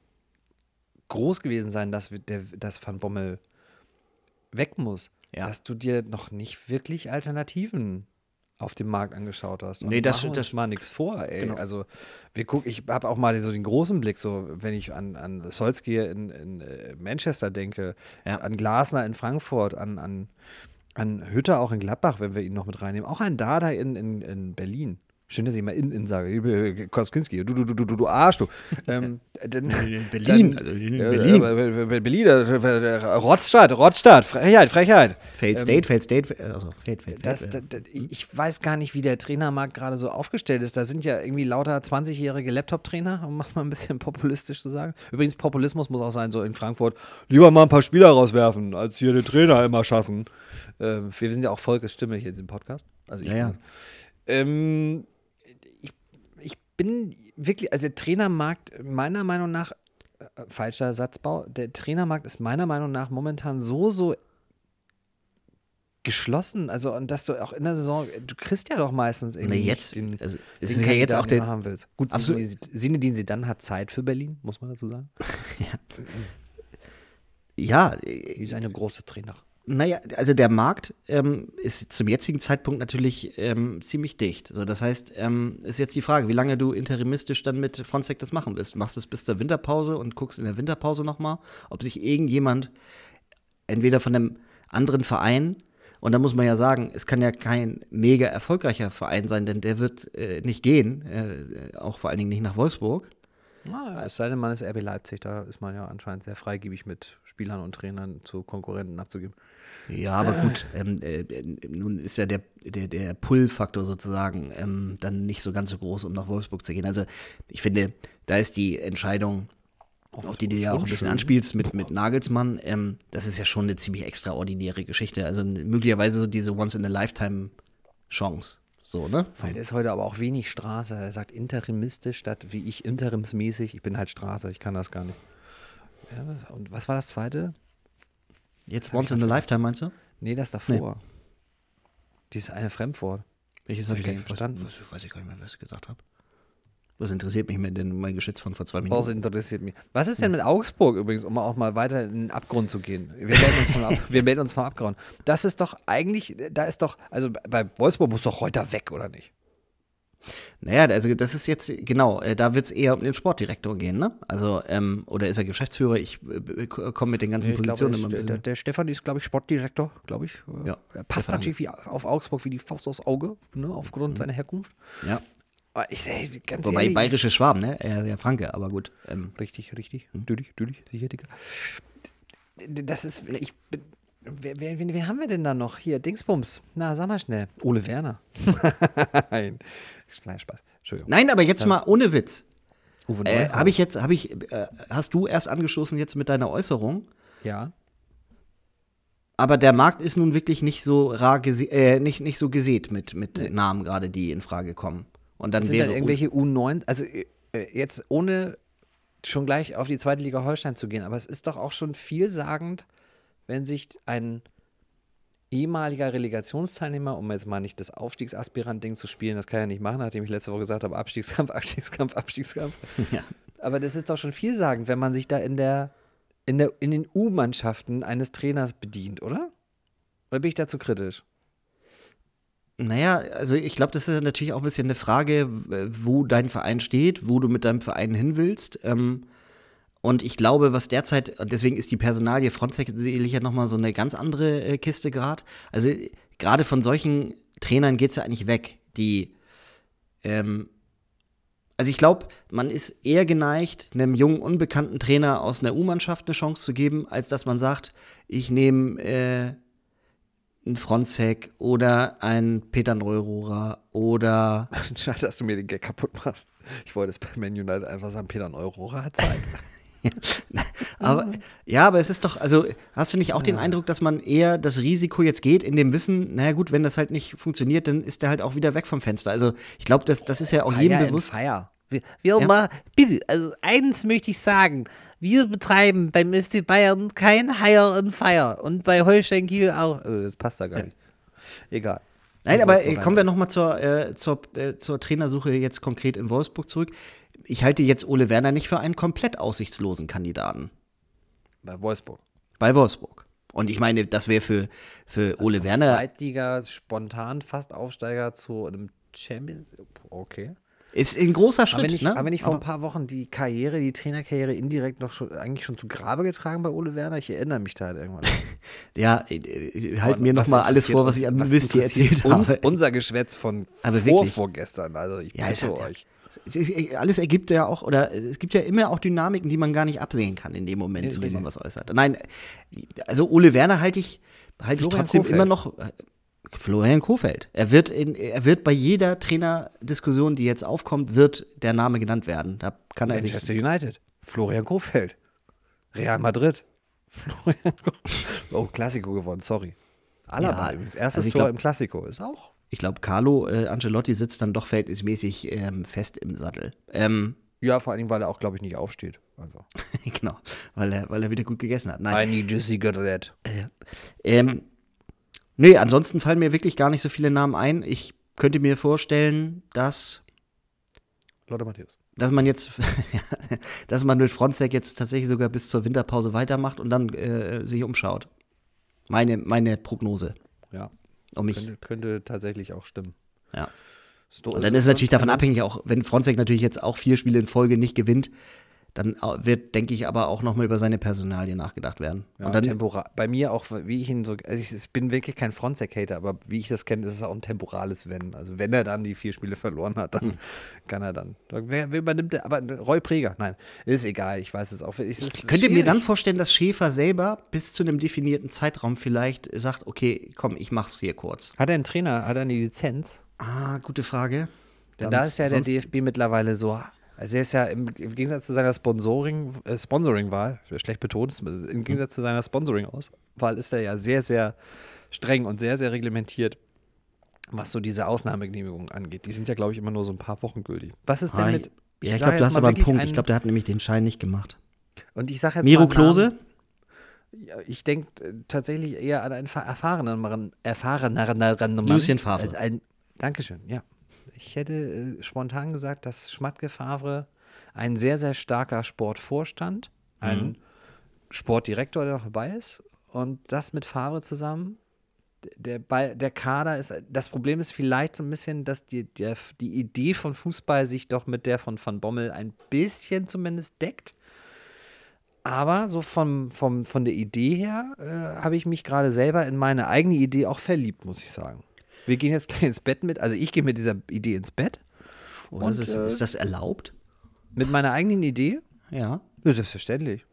groß gewesen sein, dass, der, dass Van Bommel weg muss, ja. dass du dir noch nicht wirklich Alternativen auf dem Markt angeschaut hast. Und nee, das machen uns das, mal nichts vor, ey. Genau. Also wir gucken, ich habe auch mal so den großen Blick, so wenn ich an, an Solskjaer hier in, in Manchester denke, ja. an Glasner in Frankfurt, an, an, an Hütter auch in Gladbach, wenn wir ihn noch mit reinnehmen, auch an Dardai in, in, in Berlin. Schön, dass ich mal in, in sage, Koskinski, du, du, du, du, du Arsch, du. Ähm, dann, Berlin, dann, also in Berlin. Äh, Berlin, äh, Rottstadt, Rottstadt, Frechheit, Frechheit. Failed State, ähm, Failed State, also Failed, Failed, das, Failed. Das, das, ich weiß gar nicht, wie der Trainermarkt gerade so aufgestellt ist. Da sind ja irgendwie lauter zwanzigjährige Laptop-Trainer, um es mal ein bisschen populistisch zu sagen. Übrigens, Populismus muss auch sein, so in Frankfurt, lieber mal ein paar Spieler rauswerfen, als hier den Trainer immer schassen. Ähm, wir sind ja auch Volkesstimme hier in diesem Podcast. Also ja, ja. Ähm, bin wirklich, also der Trainermarkt meiner Meinung nach, äh, falscher Satzbau, der Trainermarkt ist meiner Meinung nach momentan so, so geschlossen, also und dass du auch in der Saison, du kriegst ja doch meistens irgendwie nee, jetzt, den, also, es den ist ja jetzt auch den, den haben willst. Gut, Zinedine Zidane hat Zeit für Berlin, muss man dazu sagen. ja. ja. Die ist eine große Trainerin. Naja, also der Markt ähm, ist zum jetzigen Zeitpunkt natürlich ähm, ziemlich dicht. So, das heißt, ähm, ist jetzt die Frage, wie lange du interimistisch dann mit Frontzeck das machen willst. Machst du es bis zur Winterpause und guckst in der Winterpause nochmal, ob sich irgendjemand entweder von einem anderen Verein, und da muss man ja sagen, es kann ja kein mega erfolgreicher Verein sein, denn der wird äh, nicht gehen, äh, auch vor allen Dingen nicht nach Wolfsburg. Na, es sei denn, man ist R B Leipzig, da ist man ja anscheinend sehr freigebig mit Spielern und Trainern zu Konkurrenten abzugeben. Ja, aber gut, ähm, äh, nun ist ja der, der, der Pull-Faktor sozusagen ähm, dann nicht so ganz so groß, um nach Wolfsburg zu gehen. Also ich finde, da ist die Entscheidung, oh, auf die du ja auch ein bisschen anspielst mit, mit Nagelsmann, ähm, das ist ja schon eine ziemlich extraordinäre Geschichte. Also möglicherweise so diese Once-in-a-Lifetime-Chance. So, ne? Weil der ist heute aber auch wenig Straße. Er sagt interimistisch statt wie ich interimsmäßig. Ich bin halt Straße, ich kann das gar nicht. Ja, und was war das zweite? Jetzt Once in a Lifetime, meinst du? Nee, das davor. Nee. Dieses eine Fremdwort. Welches habe ich gar nicht verstanden? Was, weiß ich gar nicht mehr, was ich gesagt habe. Was interessiert mich mehr denn mein Geschwätz von vor zwei Minuten? Was interessiert mich? Was ist denn mit Augsburg übrigens, um auch mal weiter in den Abgrund zu gehen? Wir melden uns vom, Ab- wir melden uns vom Abgrund. Das ist doch eigentlich, da ist doch, also bei Wolfsburg muss doch Reuter weg, oder nicht? Naja, also das ist jetzt, genau, da wird es eher um den Sportdirektor gehen, ne? Also, ähm, oder ist er Geschäftsführer? Ich äh, komme mit den ganzen nee, Positionen glaube, immer ein bisschen. Der, der Stefan ist, glaube ich, Sportdirektor, glaube ich. Ja, er passt Stefan. Natürlich wie auf Augsburg wie die Faust aufs Auge, ne? Aufgrund mhm. seiner Herkunft. Ja. Aber ich, ey, ganz Wobei, ehrlich, bayerische Schwaben, ne? Ja, der Franke, aber gut. Ähm. Richtig, richtig. Natürlich, natürlich, sicher, Digga. Das ist, ich bin. Wer, wer, wen haben wir denn da noch? Hier, Dingsbums. Na, sag mal schnell. Ole Werner. Nein. Kleiner Spaß. Entschuldigung. Nein, aber jetzt mal ohne Witz. Äh, hab ich jetzt, hab ich, äh, hast du erst angeschossen jetzt mit deiner Äußerung? Ja. Aber der Markt ist nun wirklich nicht so rar gese- äh, nicht, nicht so gesät mit, mit nee. Namen gerade, die in Frage kommen. Und dann sind wäre dann irgendwelche U neun, also äh, jetzt ohne schon gleich auf die zweite Liga Holstein zu gehen, aber es ist doch auch schon vielsagend, wenn sich ein ehemaliger Relegationsteilnehmer, um jetzt mal nicht das Aufstiegsaspirant-Ding zu spielen, das kann ich ja nicht machen, nachdem ich letzte Woche gesagt habe, Abstiegskampf, Abstiegskampf, Abstiegskampf. Ja. Aber das ist doch schon vielsagend, wenn man sich da in der, in der, in den U-Mannschaften eines Trainers bedient, oder? Oder bin ich dazu kritisch? Naja, also ich glaube, das ist natürlich auch ein bisschen eine Frage, wo dein Verein steht, wo du mit deinem Verein hin willst. Ähm Und ich glaube, was derzeit, deswegen ist die Personalie Frontzeck sicherlich ja nochmal so eine ganz andere äh, Kiste gerade. Also gerade von solchen Trainern geht es ja eigentlich weg, die ähm, Also ich glaube, man ist eher geneigt, einem jungen, unbekannten Trainer aus einer U-Mannschaft eine Chance zu geben, als dass man sagt, ich nehme äh, einen Frontzeck oder einen Peter Neururer oder... Schade, dass du mir den Gag kaputt machst. Ich wollte es bei Man United einfach sagen, Peter Neururer hat Zeit. aber, ja, aber es ist doch, also hast du nicht auch den ja. Eindruck, dass man eher das Risiko jetzt geht, in dem Wissen, naja gut, wenn das halt nicht funktioniert, dann ist der halt auch wieder weg vom Fenster. Also ich glaube, das, das ist ja auch Fire jedem bewusst. Fire. Wir, wir ja. mal, bitte, also eins möchte ich sagen, wir betreiben beim F C Bayern kein Hire and Fire und bei Holstein Kiel auch, oh, das passt da gar nicht. Ja. Egal. Nein, aber kommen wir nochmal zur, äh, zur, äh, zur Trainersuche jetzt konkret in Wolfsburg zurück. Ich halte jetzt Ole Werner nicht für einen komplett aussichtslosen Kandidaten. Bei Wolfsburg. Bei Wolfsburg. Und ich meine, das wäre für, für also Ole Werner. Zweitliga, spontan fast Aufsteiger zu einem Champions. Okay. Ist ein großer Schritt, haben wir nicht, ne? Haben wir nicht vor aber ein paar Wochen die Karriere, die Trainerkarriere indirekt noch schon, eigentlich schon zu Grabe getragen bei Ole Werner? Ich erinnere mich da halt irgendwann. ja, halt mir nochmal alles vor, was ich an Mist hier erzählt uns, habe. Unser Geschwätz von vor, vorgestern, also ich ja, bitte hat, euch. Alles ergibt ja auch, oder es gibt ja immer auch Dynamiken, die man gar nicht absehen kann in dem Moment, nee, in dem nee. man was äußert. Nein, also Ole Werner halte ich, halte ich trotzdem Kohfeldt. immer noch... Florian Kohfeldt. Er wird, in, er wird bei jeder Trainerdiskussion, die jetzt aufkommt, wird der Name genannt werden. Da kann er sich Manchester United. Florian Kohfeldt. Real Madrid. Florian oh, Klassiko gewonnen, sorry. Alaba ja, übrigens. Erstes also Tor glaub, im Klassiko. Ist auch. Ich glaube, Carlo äh, Ancelotti sitzt dann doch verhältnismäßig ähm, fest im Sattel. Ähm, ja, vor allen Dingen, weil er auch, glaube ich, nicht aufsteht. Einfach. genau, weil er, weil er wieder gut gegessen hat. Nein. I need a cigarette. Äh, ähm, Nee, ansonsten fallen mir wirklich gar nicht so viele Namen ein. Ich könnte mir vorstellen, dass Lothar Matthäus. Dass man jetzt dass man mit Frontzeck jetzt tatsächlich sogar bis zur Winterpause weitermacht und dann äh, sich umschaut. Meine, meine Prognose. Ja. Um mich. Könnte, könnte tatsächlich auch stimmen. Ja. So, und dann ist es natürlich davon abhängig, auch wenn Frontzeck natürlich jetzt auch vier Spiele in Folge nicht gewinnt, dann wird, denke ich, aber auch nochmal über seine Personalie nachgedacht werden. Ja, und dann temporal. Bei mir auch, wie ich ihn so, also ich, ich bin wirklich kein Frontzeck-Hater, aber wie ich das kenne, ist es auch ein temporales Wenn. Also wenn er dann die vier Spiele verloren hat, dann mhm. kann er dann. Wer, wer übernimmt der? Aber Roy Preger, nein, ist egal, ich weiß es auch. Ist, ist Könnt ihr mir dann vorstellen, dass Schäfer selber bis zu einem definierten Zeitraum vielleicht sagt, okay, komm, ich mach's hier kurz. Hat er einen Trainer, hat er eine Lizenz? Ah, gute Frage. Denn da ist ja der D F B mittlerweile so... Also er ist ja im, im Gegensatz zu seiner Sponsoring, äh, Sponsoring-Wahl, schlecht betont, im Gegensatz zu seiner Sponsoring-Auswahl ist er ja sehr, sehr streng und sehr, sehr reglementiert, was so diese Ausnahmegenehmigungen angeht. Die sind ja, glaube ich, immer nur so ein paar Wochen gültig. Was ist denn mit... Ich ja, ich glaube, du hast aber einen Punkt. Einen, ich glaube, der hat nämlich den Schein nicht gemacht. Und ich sage jetzt Miro mal... Miro Klose? Ja, ich denke äh, tatsächlich eher an einen erfahrenen... erfahrenen Lucien Favre. Ein, Dankeschön, ja. Ich hätte äh, spontan gesagt, dass Schmadtke Favre ein sehr, sehr starker Sportvorstand, mhm. ein Sportdirektor, der noch dabei ist. Und das mit Favre zusammen, der, der Kader ist, das Problem ist vielleicht so ein bisschen, dass die, der, die Idee von Fußball sich doch mit der von Van Bommel ein bisschen zumindest deckt. Aber so vom, vom, von der Idee her äh, habe ich mich gerade selber in meine eigene Idee auch verliebt, muss ich sagen. Wir gehen jetzt gleich ins Bett mit, also ich gehe mit dieser Idee ins Bett. Und, und, ist, äh, ist das erlaubt? Mit meiner eigenen Idee? Ja. Ja, selbstverständlich.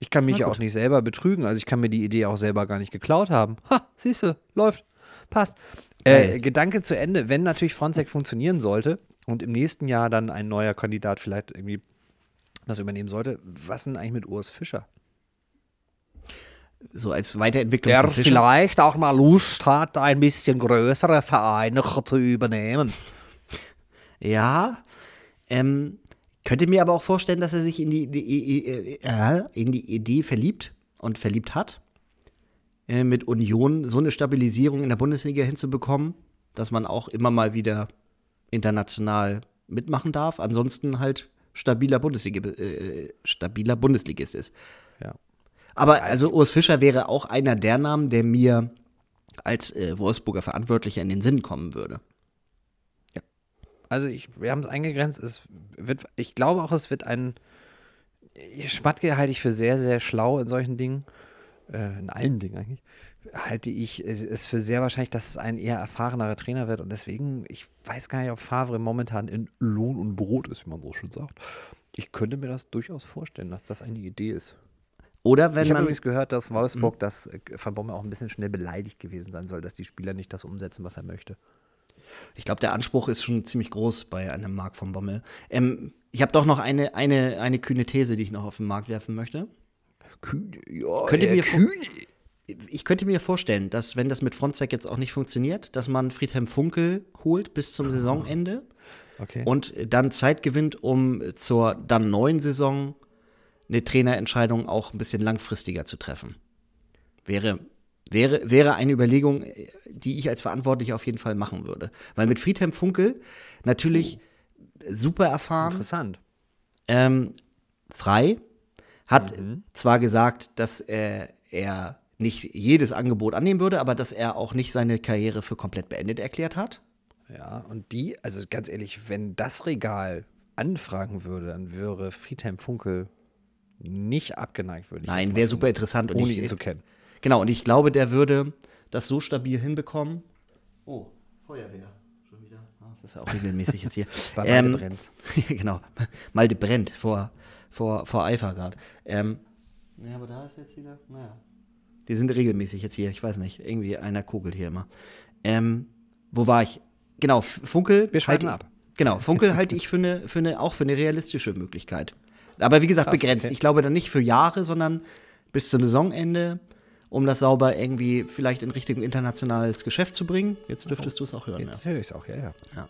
Ich kann mich ja auch nicht selber betrügen, also ich kann mir die Idee auch selber gar nicht geklaut haben. Ha, siehst du, läuft, passt. Äh, Gedanke zu Ende, wenn natürlich Frontzeck funktionieren sollte und im nächsten Jahr dann ein neuer Kandidat vielleicht irgendwie das übernehmen sollte, was denn eigentlich mit Urs Fischer? So als Weiterentwicklung der von Fischer. Vielleicht auch mal Lust hat, ein bisschen größere Vereine zu übernehmen. Ja, ähm, könnte mir aber auch vorstellen, dass er sich in die, die, äh, in die Idee verliebt und verliebt hat, äh, mit Union so eine Stabilisierung in der Bundesliga hinzubekommen, dass man auch immer mal wieder international mitmachen darf, ansonsten halt stabiler Bundesliga, äh, stabiler Bundesligist ist. Ja. Aber also Urs Fischer wäre auch einer der Namen, der mir als äh, Wolfsburger Verantwortlicher in den Sinn kommen würde. Ja. Also ich, wir haben es eingegrenzt. Es wird, ich glaube auch, es wird ein Schmadtke halte ich für sehr, sehr schlau in solchen Dingen. äh, in allen Dingen eigentlich, halte ich es für sehr wahrscheinlich, dass es ein eher erfahrenerer Trainer wird. Und deswegen, ich weiß gar nicht, ob Favre momentan in Lohn und Brot ist, wie man so schön sagt. Ich könnte mir das durchaus vorstellen, dass das eine Idee ist. Oder wenn ich habe übrigens gehört, dass Wolfsburg, dass Van Bommel auch ein bisschen schnell beleidigt gewesen sein soll, dass die Spieler nicht das umsetzen, was er möchte. Ich glaube, der Anspruch ist schon ziemlich groß bei einem Marc van Bommel. Ähm, ich habe doch noch eine, eine, eine kühne These, die ich noch auf den Markt werfen möchte. Kühne, ja, könnte mir kühne. Ich könnte mir vorstellen, dass, wenn das mit Frontzeck jetzt auch nicht funktioniert, dass man Friedhelm Funkel holt bis zum Saisonende okay. und dann Zeit gewinnt, um zur dann neuen Saison eine Trainerentscheidung auch ein bisschen langfristiger zu treffen. Wäre, wäre, wäre eine Überlegung, die ich als Verantwortlicher auf jeden Fall machen würde. Weil mit Friedhelm Funkel natürlich oh. super erfahren. Interessant. Ähm, frei. Hat mhm. zwar gesagt, dass er, er nicht jedes Angebot annehmen würde, aber dass er auch nicht seine Karriere für komplett beendet erklärt hat. Ja, und die, also ganz ehrlich, wenn das Regal anfragen würde, dann wäre Friedhelm Funkel nicht abgeneigt, würde ich sagen. Nein, wäre super interessant. Ohne ihn zu kennen. Genau, und ich glaube, der würde das so stabil hinbekommen. Oh, Feuerwehr. Schon wieder. Oh, das ist ja auch regelmäßig jetzt hier. Bei Malde ähm, brennt. Genau, Malde brennt vor, vor, vor Eifer gerade. Ähm, ja, aber da ist jetzt wieder, naja. Die sind regelmäßig jetzt hier, ich weiß nicht. Irgendwie einer kugelt hier immer. Ähm, wo war ich? Genau, Funkel. Wir schalten halt, ab. Genau, Funkel halte ich für eine, für eine, auch für eine realistische Möglichkeit. Aber wie gesagt, krass, begrenzt. Okay. Ich glaube dann nicht für Jahre, sondern bis zum Saisonende, um das sauber irgendwie vielleicht in Richtung internationales Geschäft zu bringen. Jetzt dürftest oh, du es auch hören. Jetzt ja. höre ich es auch, ja, ja. ja.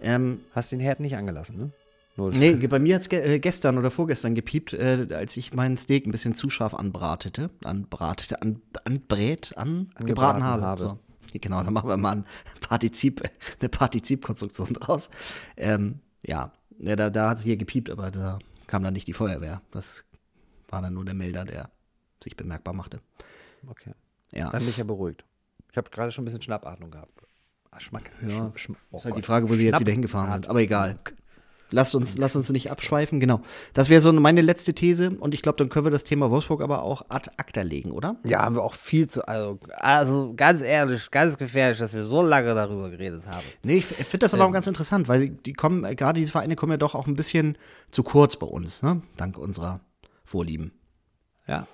Ähm, Hast den Herd nicht angelassen, ne? Null. Nee, bei mir hat es ge- gestern oder vorgestern gepiept, äh, als ich meinen Steak ein bisschen zu scharf anbratete, anbratete, an, anbrät, an, angebraten habe. habe. So. Genau, da machen wir mal ein Partizip, eine Partizipkonstruktion draus. Ähm, ja, ja, da, da hat es hier gepiept, aber da kam dann nicht die Feuerwehr. Das war dann nur der Melder, der sich bemerkbar machte. Okay, ja. Dann bin ich ja beruhigt. Ich habe gerade schon ein bisschen Schnappatmung gehabt. Ah, Schmack. Ja. Schm- oh ist halt Gott. die Frage, wo sie Schnapp- jetzt wieder hingefahren hat, aber egal. Lasst uns, lasst uns nicht abschweifen, genau. Das wäre so meine letzte These und ich glaube, dann können wir das Thema Wolfsburg aber auch ad acta legen, oder? Ja, haben wir auch viel zu, also, also ganz ehrlich, ganz gefährlich, dass wir so lange darüber geredet haben. Nee, ich finde das aber ähm. auch ganz interessant, weil die kommen, gerade diese Vereine kommen ja doch auch ein bisschen zu kurz bei uns, ne? Dank unserer Vorlieben. Ja.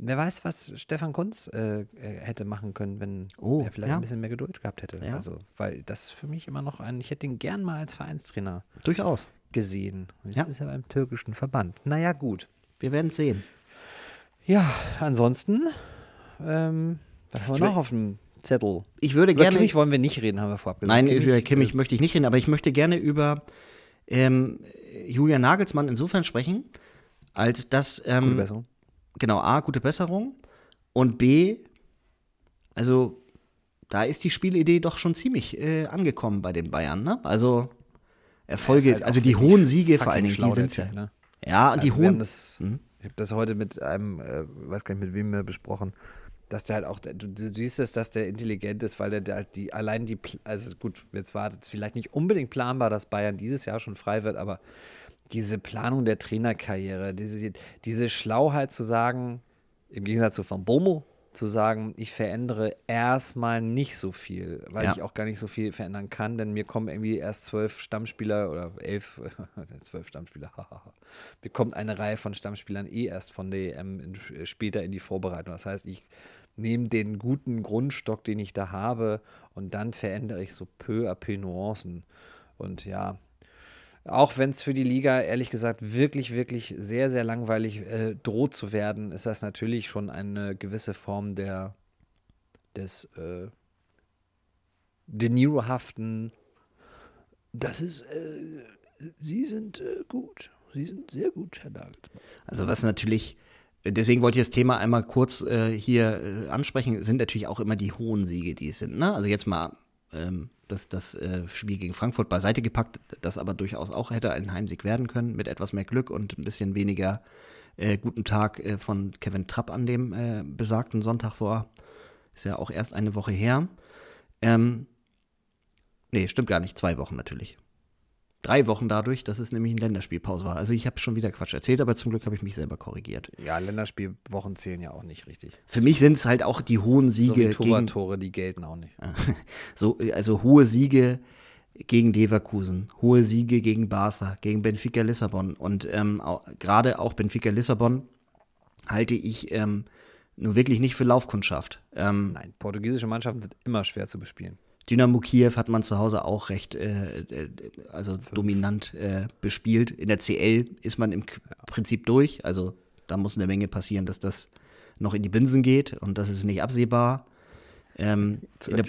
Wer weiß, was Stefan Kunz äh, hätte machen können, wenn oh, er vielleicht ja. ein bisschen mehr Geduld gehabt hätte. Ja. Also, weil das für mich immer noch ein, ich hätte ihn gern mal als Vereinstrainer durchaus gesehen. Und jetzt ja. ist er beim türkischen Verband. Naja, gut. Wir werden es sehen. Ja, ansonsten, ähm, was haben wir ich noch will, auf dem Zettel? Ich würde über gerne. Kimmich wollen wir nicht reden, haben wir vorab gesagt. Nein, Kimmich, über Kimmich äh, möchte ich nicht reden, aber ich möchte gerne über ähm, Julian Nagelsmann insofern sprechen, als dass. Ähm, Gute Besserung. Genau, A, gute Besserung und B, also da ist die Spielidee doch schon ziemlich äh, angekommen bei den Bayern, ne? Also Erfolge, ja, halt also die hohen Siege vor allen Dingen, die sind ja. Ne? Ja, und also die hohen. Das, mhm. Ich habe das heute mit einem, äh, weiß gar nicht mit wem, besprochen, dass der halt auch, du, du siehst es, dass der intelligent ist, weil der, der halt die, allein die, also gut, jetzt war es vielleicht nicht unbedingt planbar, dass Bayern dieses Jahr schon frei wird, aber diese Planung der Trainerkarriere, diese, diese Schlauheit zu sagen, im Gegensatz zu Van Bommel, zu sagen, ich verändere erstmal nicht so viel, weil ja. ich auch gar nicht so viel verändern kann, denn mir kommen irgendwie erst zwölf Stammspieler oder elf, zwölf Stammspieler, mir kommt eine Reihe von Stammspielern eh erst von der E M in, später in die Vorbereitung. Das heißt, ich nehme den guten Grundstock, den ich da habe, und dann verändere ich so peu à peu Nuancen. Und ja, auch wenn es für die Liga, ehrlich gesagt, wirklich, wirklich sehr, sehr langweilig äh, droht zu werden, ist das natürlich schon eine gewisse Form der des äh, De Niro-haften. Das ist, äh, sie sind äh, gut. Sie sind sehr gut, Herr Nagelsmann. Also was natürlich, deswegen wollte ich das Thema einmal kurz äh, hier äh, ansprechen, sind natürlich auch immer die hohen Siege, die es sind, ne? Also jetzt mal Ähm, das, das äh, Spiel gegen Frankfurt beiseite gepackt, das aber durchaus auch hätte ein Heimsieg werden können, mit etwas mehr Glück und ein bisschen weniger äh, guten Tag äh, von Kevin Trapp an dem äh, besagten Sonntag vor. Ist ja auch erst eine Woche her. Ähm, nee, stimmt gar nicht, zwei Wochen natürlich. drei Wochen dadurch, dass es nämlich eine Länderspielpause war. Also ich habe schon wieder Quatsch erzählt, aber zum Glück habe ich mich selber korrigiert. Ja, Länderspielwochen zählen ja auch nicht richtig. Für mich sind es halt auch die hohen Siege so gegen Tore, die gelten auch nicht. so, also hohe Siege gegen Leverkusen, hohe Siege gegen Barca, gegen Benfica Lissabon. Und ähm, gerade auch Benfica Lissabon halte ich ähm, nur wirklich nicht für Laufkundschaft. Ähm, Nein, portugiesische Mannschaften sind immer schwer zu bespielen. Dynamo Kiew hat man zu Hause auch recht äh, äh, also Fünf. dominant äh, bespielt. In der C L ist man im K- ja. Prinzip durch. Also da muss eine Menge passieren, dass das noch in die Binsen geht. Und das ist nicht absehbar. Ähm, in der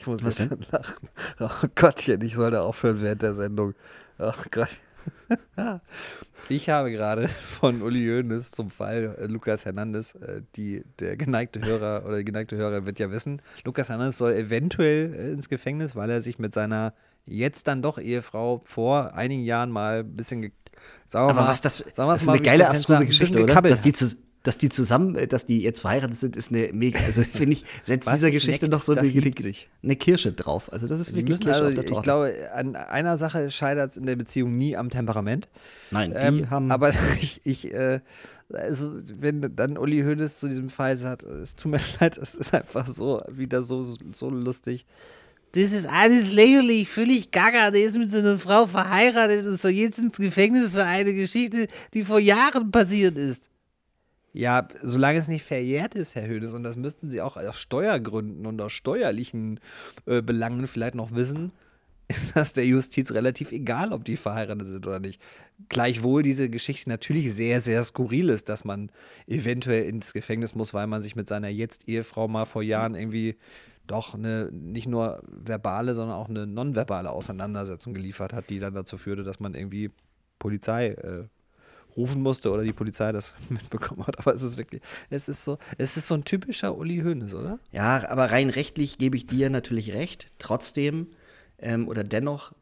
Ich muss was denn? lachen. Ach Gottchen, ich soll da aufhören während der Sendung. Ach Gott. Ich habe gerade von Uli Hoeneß zum Fall äh, Lucas Hernandez, äh, die, der geneigte Hörer oder die geneigte Hörerin wird ja wissen, Lucas Hernandez soll eventuell äh, ins Gefängnis, weil er sich mit seiner jetzt dann doch Ehefrau vor einigen Jahren mal ein bisschen, ge- sagen wir mal, was das, sagen wir das mal, ist eine geile, abstruse Geschichte, oder? Dass die zu Dass die zusammen, dass die jetzt verheiratet sind, ist eine mega, also finde ich, setzt Was dieser Geschichte neckt, noch so eine, eine Kirsche drauf. Also das ist wirklich Kirsche also, auf der Torte. Ich glaube, an einer Sache scheitert es in der Beziehung nie am Temperament. Nein, die ähm, haben... Aber ich, ich äh, also wenn dann Uli Hoeneß zu diesem Fall sagt, es tut mir leid, es ist einfach so, wieder so, so lustig. Das ist alles lächerlich, völlig gaga. Der ist mit seiner Frau verheiratet und soll jetzt ins Gefängnis für eine Geschichte, die vor Jahren passiert ist. Ja, solange es nicht verjährt ist, Herr Hoeneß, und das müssten Sie auch aus Steuergründen und aus steuerlichen äh, Belangen vielleicht noch wissen, ist das der Justiz relativ egal, ob die verheiratet sind oder nicht. Gleichwohl diese Geschichte natürlich sehr, sehr skurril ist, dass man eventuell ins Gefängnis muss, weil man sich mit seiner Jetzt-Ehefrau mal vor Jahren irgendwie doch eine nicht nur verbale, sondern auch eine nonverbale Auseinandersetzung geliefert hat, die dann dazu führte, dass man irgendwie Polizei... Äh, rufen musste oder die Polizei das mitbekommen hat, aber es ist wirklich, es ist so, es ist so ein typischer Uli Hoeneß, oder? Ja, aber rein rechtlich gebe ich dir natürlich recht, trotzdem ähm, oder dennoch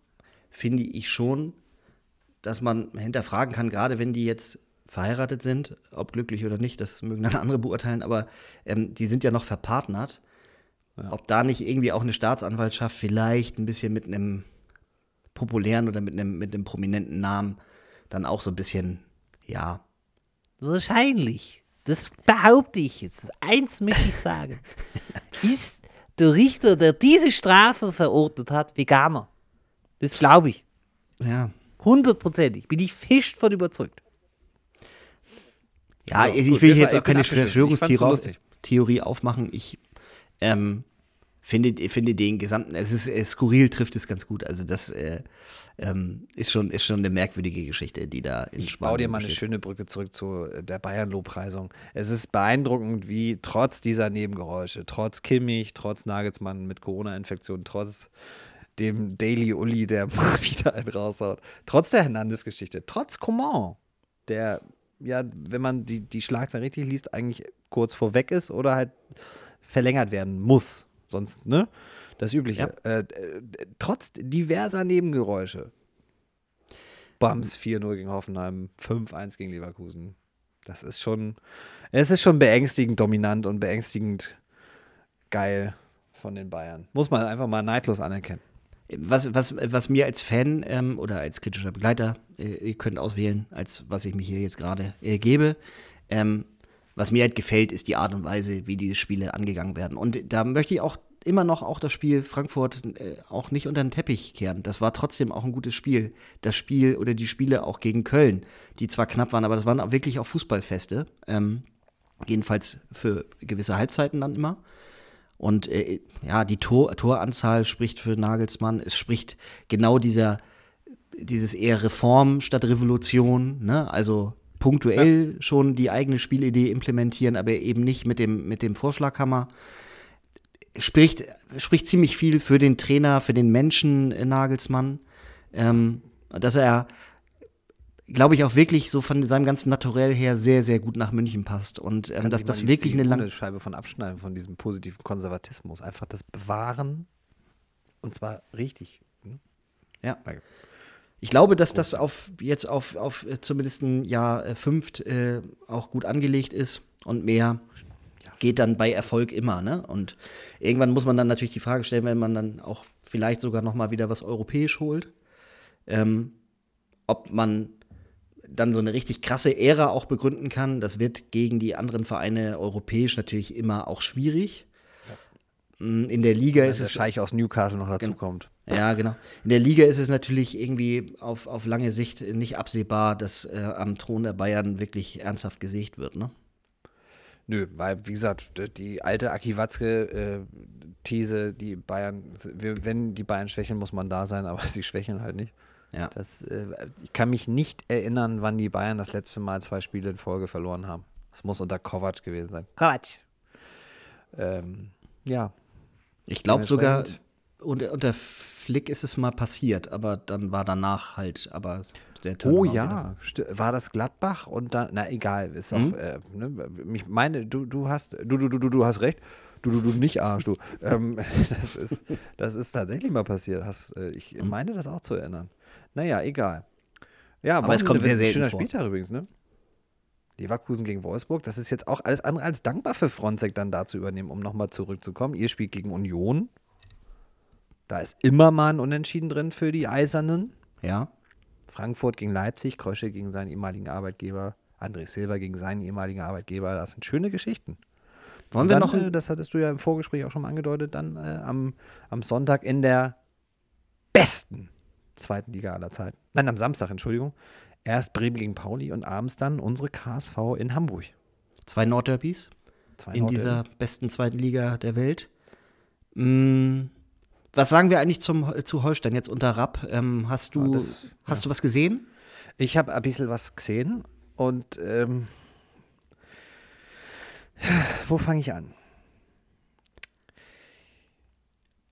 finde ich schon, dass man hinterfragen kann, gerade wenn die jetzt verheiratet sind, ob glücklich oder nicht, das mögen dann andere beurteilen, aber ähm, die sind ja noch verpartnert, ja. Ob da nicht irgendwie auch eine Staatsanwaltschaft vielleicht ein bisschen mit einem populären oder mit einem, mit einem prominenten Namen dann auch so ein bisschen Ja. Wahrscheinlich. Das behaupte ich jetzt. Eins möchte ich sagen. Ist der Richter, der diese Strafe verordnet hat, Veganer? Das glaube ich. Ja. Hundertprozentig. Bin ich fest von überzeugt. Ja, also, ich gut, will jetzt auch keine Verschwörungstheorie aufmachen. Ich ähm, finde, finde den gesamten, es ist äh, skurril, trifft es ganz gut. Also das äh, Ähm, ist schon, ist schon eine merkwürdige Geschichte, die da in Spanien Ich baue dir mal besteht. Eine schöne Brücke zurück zu der Bayern-Lobpreisung. Es ist beeindruckend, wie trotz dieser Nebengeräusche, trotz Kimmich, trotz Nagelsmann mit Corona-Infektion, trotz dem Daily Uli, der mal wieder einen raushaut, trotz der Hernandez-Geschichte, trotz Coman, der, ja, wenn man die, die Schlagzeilen richtig liest, eigentlich kurz vorweg ist oder halt verlängert werden muss. Sonst, ne? Das Übliche. Ja. Äh, trotz diverser Nebengeräusche. Bams, vier null gegen Hoffenheim, fünf eins gegen Leverkusen. Das ist schon, es ist schon beängstigend dominant und beängstigend geil von den Bayern. Muss man einfach mal neidlos anerkennen. Was, was, was mir als Fan ähm, oder als kritischer Begleiter, äh, ihr könnt auswählen, als was ich mir hier jetzt gerade äh, gebe, ähm, was mir halt gefällt, ist die Art und Weise, wie diese Spiele angegangen werden. Und da möchte ich auch immer noch auch das Spiel Frankfurt äh, auch nicht unter den Teppich kehren. Das war trotzdem auch ein gutes Spiel. Das Spiel oder die Spiele auch gegen Köln, die zwar knapp waren, aber das waren auch wirklich auch Fußballfeste. Ähm, jedenfalls für gewisse Halbzeiten dann immer. Und äh, ja, die Tor- Toranzahl spricht für Nagelsmann. Es spricht genau dieser, dieses eher Reform statt Revolution, ne? Also punktuell ja. schon die eigene Spielidee implementieren, aber eben nicht mit dem, mit dem Vorschlaghammer. Spricht, spricht ziemlich viel für den Trainer, für den Menschen äh, Nagelsmann, ähm, dass er, glaube ich, auch wirklich so von seinem ganzen Naturell her sehr, sehr gut nach München passt. Und ähm, dass das wirklich eine lange Scheibe von abschneiden, von diesem positiven Konservatismus. Einfach das Bewahren und zwar richtig. Hm? Ja. Danke. Ich glaube, dass das auf jetzt auf, auf zumindest ein Jahr fünft äh, auch gut angelegt ist und mehr geht dann bei Erfolg immer, ne? Und irgendwann muss man dann natürlich die Frage stellen, wenn man dann auch vielleicht sogar noch mal wieder was europäisch holt, Ähm, ob man dann so eine richtig krasse Ära auch begründen kann, das wird gegen die anderen Vereine europäisch natürlich immer auch schwierig. In der Liga ist es. Wenn der Scheich aus Newcastle noch dazukommt. Ja, genau. In der Liga ist es natürlich irgendwie auf, auf lange Sicht nicht absehbar, dass äh, am Thron der Bayern wirklich ernsthaft gesägt wird, ne? Nö, weil, wie gesagt, die alte Aki Watzke-These, äh, die Bayern, wenn die Bayern schwächeln, muss man da sein, aber sie schwächeln halt nicht. Ja. Das, äh, ich kann mich nicht erinnern, wann die Bayern das letzte Mal zwei Spiele in Folge verloren haben. Das muss unter Kovac gewesen sein. Kovac! Ähm, ja. Ich glaube sogar, unter, unter Flick ist es mal passiert, aber dann war danach halt, aber der Turnover. Oh ja, war das Gladbach und dann, na egal, ist auch, mhm. äh, ne, ich meine, du, du hast, du, du, du, du hast recht, du, du, du nicht Arsch, du. ähm, das ist, das ist tatsächlich mal passiert, hast, äh, ich mhm. meine das auch zu erinnern. Naja, egal. Ja, aber es kommt sehr selten vor. Ein schöner Spieltag übrigens, ne? Leverkusen gegen Wolfsburg, das ist jetzt auch alles andere als dankbar für Frontzeck dann da zu übernehmen, um nochmal zurückzukommen. Ihr spielt gegen Union. Da ist immer mal ein Unentschieden drin für die Eisernen. Ja. Frankfurt gegen Leipzig, Krösche gegen seinen ehemaligen Arbeitgeber, André Silva gegen seinen ehemaligen Arbeitgeber. Das sind schöne Geschichten. Wollen wir noch? Äh, das hattest du ja im Vorgespräch auch schon mal angedeutet, dann äh, am, am Sonntag in der besten zweiten Liga aller Zeiten. Nein, am Samstag, Entschuldigung. Erst Bremen gegen Pauli und abends dann unsere K S V in Hamburg. Zwei Nordderbys Zwei in Nord-Derbys. dieser besten zweiten Liga der Welt. Hm, was sagen wir eigentlich zum, zu Holstein jetzt unter Rapp? Ähm, hast du, ja, das, hast ja. du was gesehen? Ich habe ein bisschen was gesehen und ähm, wo fange ich an?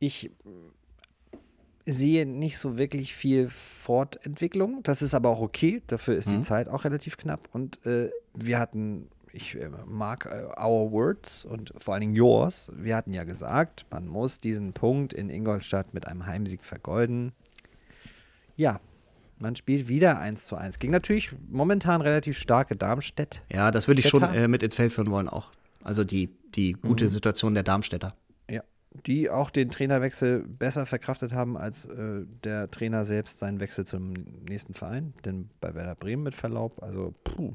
Ich sehe nicht so wirklich viel Fortentwicklung. Das ist aber auch okay. Dafür ist mhm. die Zeit auch relativ knapp. Und äh, wir hatten, ich äh, mag äh, our words und vor allen Dingen yours. Wir hatten ja gesagt, man muss diesen Punkt in Ingolstadt mit einem Heimsieg vergolden. Ja, man spielt wieder eins zu eins. Ging natürlich momentan relativ starke Darmstadt. Ja, das würde ich schon äh, mit ins Feld führen wollen auch. Also die, die gute mhm. Situation der Darmstädter. Die auch den Trainerwechsel besser verkraftet haben, als äh, der Trainer selbst seinen Wechsel zum nächsten Verein. Denn bei Werder Bremen mit Verlaub, also puh.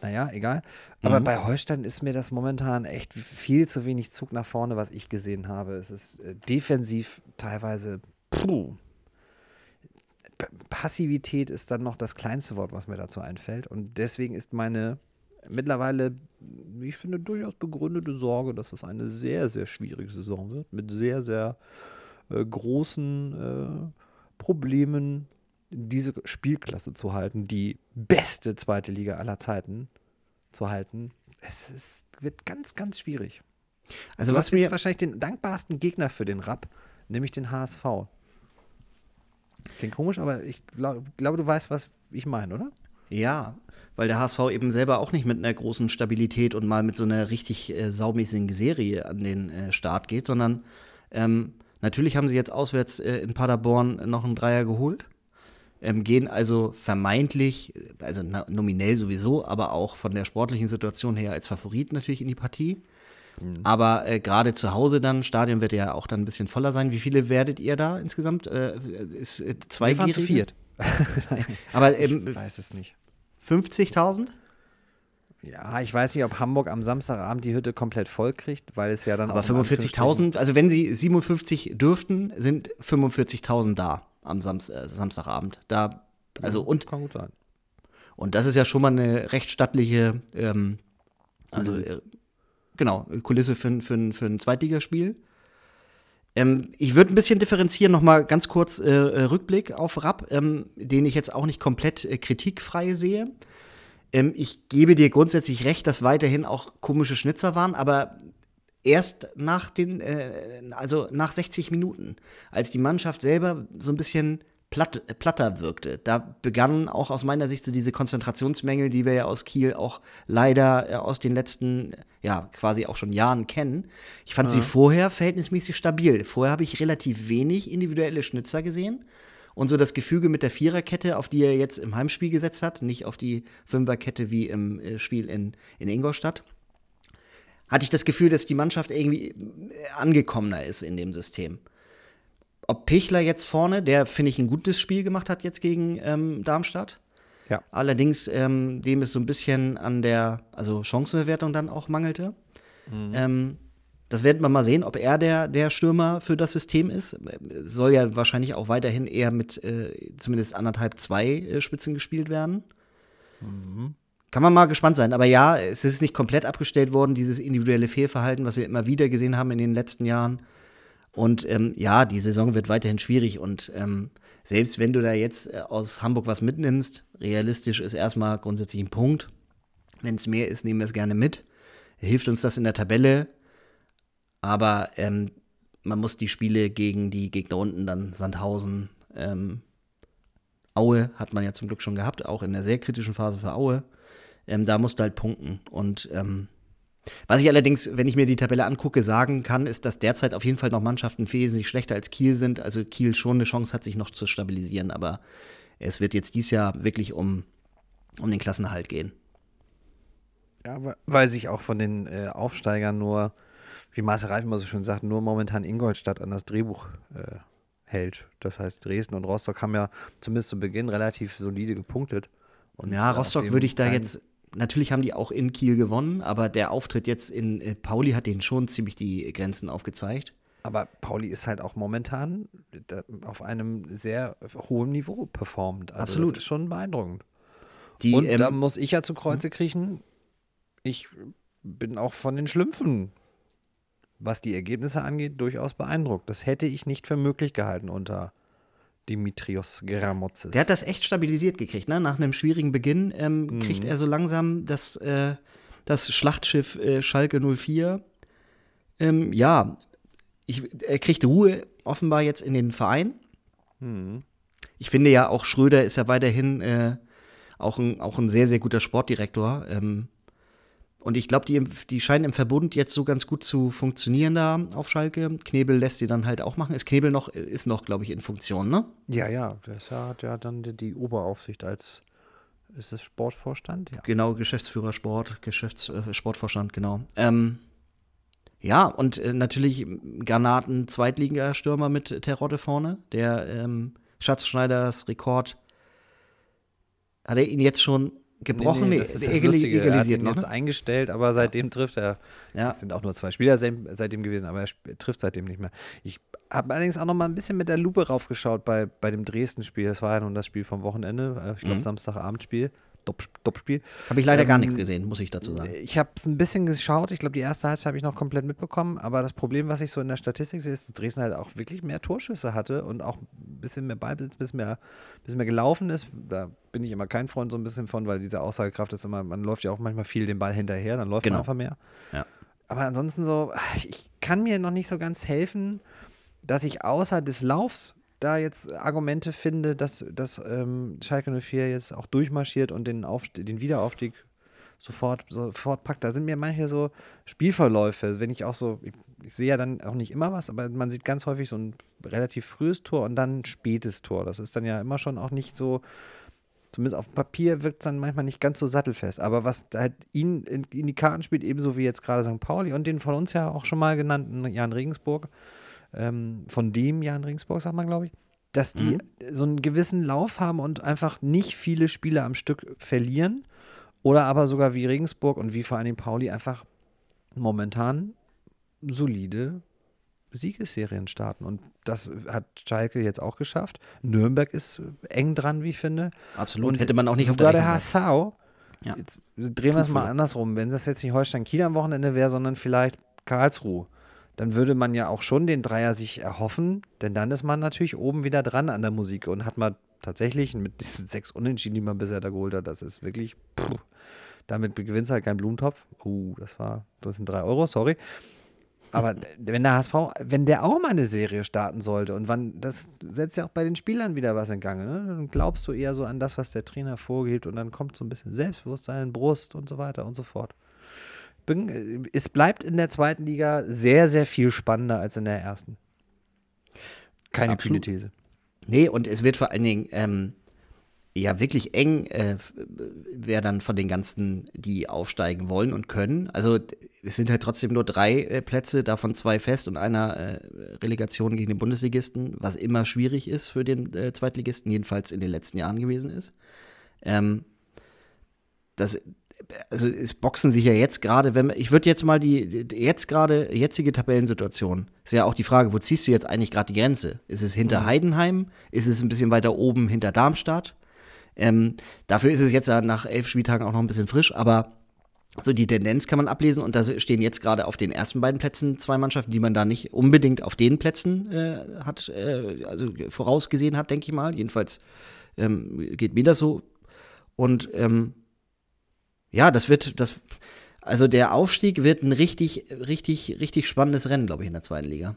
Naja, egal. Aber mhm. bei Holstein ist mir das momentan echt viel zu wenig Zug nach vorne, was ich gesehen habe. Es ist äh, defensiv teilweise puh. P- Passivität ist dann noch das kleinste Wort, was mir dazu einfällt. Und deswegen ist meine mittlerweile, ich finde, durchaus begründete Sorge, dass es eine sehr, sehr schwierige Saison wird, mit sehr, sehr äh, großen äh, Problemen, diese Spielklasse zu halten, die beste zweite Liga aller Zeiten zu halten. Es ist, wird ganz, ganz schwierig. Also du was hast mir jetzt wahrscheinlich den dankbarsten Gegner für den Rapp, nämlich den H S V. Klingt komisch, aber ich glaube, glaub, du weißt, was ich meine, oder? Ja, weil der H S V eben selber auch nicht mit einer großen Stabilität und mal mit so einer richtig äh, saumäßigen Serie an den äh, Start geht, sondern ähm, natürlich haben sie jetzt auswärts äh, in Paderborn noch einen Dreier geholt, ähm, gehen also vermeintlich, also na, nominell sowieso, aber auch von der sportlichen Situation her als Favorit natürlich in die Partie. Mhm. Aber äh, gerade zu Hause dann, Stadion wird ja auch dann ein bisschen voller sein. Wie viele werdet ihr da insgesamt? Äh, ist, äh, zwei Wir waren zu viert. Aber ähm, ich weiß es nicht. fünfzigtausend? Ja, ich weiß nicht, ob Hamburg am Samstagabend die Hütte komplett voll kriegt, weil es ja dann. Aber fünfundvierzigtausend, also wenn sie siebenundfünfzig dürften, sind fünfundvierzigtausend da am Samst, äh, Samstagabend. Da, also ja, und, kann gut sein. Und das ist ja schon mal eine recht stattliche, ähm, also äh, genau, Kulisse für, für, für ein Zweitligaspiel. Ähm, ich würde ein bisschen differenzieren, nochmal ganz kurz äh, Rückblick auf Rapp, ähm, den ich jetzt auch nicht komplett äh, kritikfrei sehe. Ähm, ich gebe dir grundsätzlich recht, dass weiterhin auch komische Schnitzer waren, aber erst nach den, äh, also nach sechzig Minuten, als die Mannschaft selber so ein bisschen platt, äh, platter wirkte, da begannen auch aus meiner Sicht so diese Konzentrationsmängel, die wir ja aus Kiel auch leider äh, aus den letzten, ja, quasi auch schon Jahren kennen. Ich fand ja. sie vorher verhältnismäßig stabil. Vorher habe ich relativ wenig individuelle Schnitzer gesehen und so das Gefüge mit der Viererkette, auf die er jetzt im Heimspiel gesetzt hat, nicht auf die Fünferkette wie im Spiel in, in Ingolstadt, hatte ich das Gefühl, dass die Mannschaft irgendwie angekommener ist in dem System. ob Pichler jetzt vorne, der, finde ich, ein gutes Spiel gemacht hat jetzt gegen ähm, Darmstadt. Ja. Allerdings, ähm, dem es so ein bisschen an der, also Chancenbewertung dann auch mangelte. Mhm. Ähm, das werden wir mal sehen, ob er der, der Stürmer für das System ist. Soll ja wahrscheinlich auch weiterhin eher mit äh, zumindest anderthalb, zwei äh, Spitzen gespielt werden. Mhm. Kann man mal gespannt sein. Aber ja, es ist nicht komplett abgestellt worden, dieses individuelle Fehlverhalten, was wir immer wieder gesehen haben in den letzten Jahren. Und ähm, ja, die Saison wird weiterhin schwierig. Und ähm, selbst wenn du da jetzt aus Hamburg was mitnimmst, realistisch ist erstmal grundsätzlich ein Punkt. Wenn es mehr ist, nehmen wir es gerne mit. Hilft uns das in der Tabelle. Aber ähm, man muss die Spiele gegen die Gegner unten, dann Sandhausen, ähm, Aue hat man ja zum Glück schon gehabt, auch in der sehr kritischen Phase für Aue. Ähm, da musst du halt punkten. Und ähm, was ich allerdings, wenn ich mir die Tabelle angucke, sagen kann, ist, dass derzeit auf jeden Fall noch Mannschaften wesentlich schlechter als Kiel sind. Also Kiel schon eine Chance hat, sich noch zu stabilisieren. Aber es wird jetzt dieses Jahr wirklich um, um den Klassenerhalt gehen. Ja, weil sich auch von den äh, Aufsteigern nur, wie Marcel Reif immer so schön sagt, nur momentan Ingolstadt an das Drehbuch äh, hält. Das heißt, Dresden und Rostock haben ja zumindest zu Beginn relativ solide gepunktet. Und ja, Rostock würde ich da jetzt, natürlich haben die auch in Kiel gewonnen, aber der Auftritt jetzt in äh, Pauli hat denen schon ziemlich die Grenzen aufgezeigt. Aber Pauli ist halt auch momentan auf einem sehr hohen Niveau performt. Also absolut. Das ist schon beeindruckend. Die, und ähm, da muss ich ja zu Kreuze kriechen, ich bin auch von den Schlümpfen, was die Ergebnisse angeht, durchaus beeindruckt. Das hätte ich nicht für möglich gehalten unter Dimitrios Geramotzes. Der hat das echt stabilisiert gekriegt, ne? Nach einem schwierigen Beginn ähm, mhm. kriegt er so langsam das, äh, das Schlachtschiff äh, Schalke null vier. Ähm, ja, ich, er kriegt Ruhe offenbar jetzt in den Verein. Mhm. Ich finde ja auch, Schröder ist ja weiterhin äh, auch, ein, auch ein sehr, sehr guter Sportdirektor. Ähm, und ich glaube, die, die scheinen im Verbund jetzt so ganz gut zu funktionieren da auf Schalke. Knebel lässt sie dann halt auch machen. Ist Knebel noch, ist noch, glaube ich, in Funktion, ne? Ja, ja. Das hat ja dann die Oberaufsicht als, ist das Sportvorstand? Ja. Genau, Geschäftsführer Sport, Geschäfts-, äh, Sportvorstand, genau. Ähm, ja, und äh, natürlich Granaten Zweitliga-Stürmer mit Terodde vorne. Der ähm, Schatzschneiders Rekord hat er ihn jetzt schon gebrochen, nee, nee, das nee, ist das Lustige. Er hat ihn jetzt eingestellt, aber seitdem trifft er. Ja. Es sind auch nur zwei Spieler seitdem gewesen, aber er trifft seitdem nicht mehr. Ich habe allerdings auch noch mal ein bisschen mit der Lupe raufgeschaut bei, bei dem Dresden-Spiel. Das war ja nun das Spiel vom Wochenende, ich glaube mhm. Samstagabendspiel, Doppelspiel. Habe ich leider ähm, gar nichts gesehen, muss ich dazu sagen. Ich habe es ein bisschen geschaut. Ich glaube, die erste Halbzeit habe ich noch komplett mitbekommen. Aber das Problem, was ich so in der Statistik sehe, ist, dass Dresden halt auch wirklich mehr Torschüsse hatte und auch ein bisschen mehr Ballbesitz, ein bisschen mehr, bisschen mehr gelaufen ist. Da bin ich immer kein Freund so ein bisschen von, weil diese Aussagekraft ist immer, man läuft ja auch manchmal viel den Ball hinterher, dann läuft genau. man einfach mehr. Ja. Aber ansonsten so, ich kann mir noch nicht so ganz helfen, dass ich außer des Laufs da jetzt Argumente finde, dass, dass ähm, Schalke null vier jetzt auch durchmarschiert und den, Aufst- den Wiederaufstieg sofort, sofort packt. Da sind mir manche so Spielverläufe, wenn ich auch so, ich, ich sehe ja dann auch nicht immer was, aber man sieht ganz häufig so ein relativ frühes Tor und dann ein spätes Tor. Das ist dann ja immer schon auch nicht so, zumindest auf Papier wirkt es dann manchmal nicht ganz so sattelfest. Aber was halt ihnen in, in die Karten spielt, ebenso wie jetzt gerade Sankt Pauli und den von uns ja auch schon mal genannten Jan Regensburg, von dem Jan Ringsburg, sagt man, glaube ich, dass die mhm. so einen gewissen Lauf haben und einfach nicht viele Spiele am Stück verlieren oder aber sogar wie Regensburg und wie vor allem Pauli einfach momentan solide Siegesserien starten. Und das hat Schalke jetzt auch geschafft. Nürnberg ist eng dran, wie ich finde. Absolut, und hätte man auch nicht auf der Rechnung. Gerade H S V, ja. Jetzt drehen wir es mal andersrum, wenn das jetzt nicht Holstein Kiel am Wochenende wäre, sondern vielleicht Karlsruhe, dann würde man ja auch schon den Dreier sich erhoffen, denn dann ist man natürlich oben wieder dran an der Musik und hat man tatsächlich mit diesen sechs Unentschieden, die man bisher da geholt hat, das ist wirklich, pff, damit gewinnt halt kein Blumentopf. Uh, das war, das sind drei Euro, sorry. Aber wenn der H S V, wenn der auch mal eine Serie starten sollte und wann, das setzt ja auch bei den Spielern wieder was in Gang, ne? Dann glaubst du eher so an das, was der Trainer vorgibt und dann kommt so ein bisschen Selbstbewusstsein, Brust und so weiter und so fort. Bin, es bleibt in der zweiten Liga sehr, sehr viel spannender als in der ersten. Keine kühne These. Nee, und es wird vor allen Dingen, ähm, ja wirklich eng äh, wäre dann von den ganzen, die aufsteigen wollen und können. Also es sind halt trotzdem nur drei äh, Plätze, davon zwei fest und einer äh, Relegation gegen den Bundesligisten, was immer schwierig ist für den äh, Zweitligisten, jedenfalls in den letzten Jahren gewesen ist. Ähm, das also es boxen sich ja jetzt gerade, wenn ich würde jetzt mal die jetzt gerade jetzige Tabellensituation, ist ja auch die Frage, wo ziehst du jetzt eigentlich gerade die Grenze? Ist es hinter mhm. Heidenheim? Ist es ein bisschen weiter oben hinter Darmstadt? Ähm, dafür ist es jetzt nach elf Spieltagen auch noch ein bisschen frisch, aber so die Tendenz kann man ablesen und da stehen jetzt gerade auf den ersten beiden Plätzen zwei Mannschaften, die man da nicht unbedingt auf den Plätzen äh, hat, äh, also vorausgesehen hat, denke ich mal. Jedenfalls ähm, geht mir das so. Und ähm, ja, das wird, das, also der Aufstieg wird ein richtig, richtig, richtig spannendes Rennen, glaube ich, in der zweiten Liga.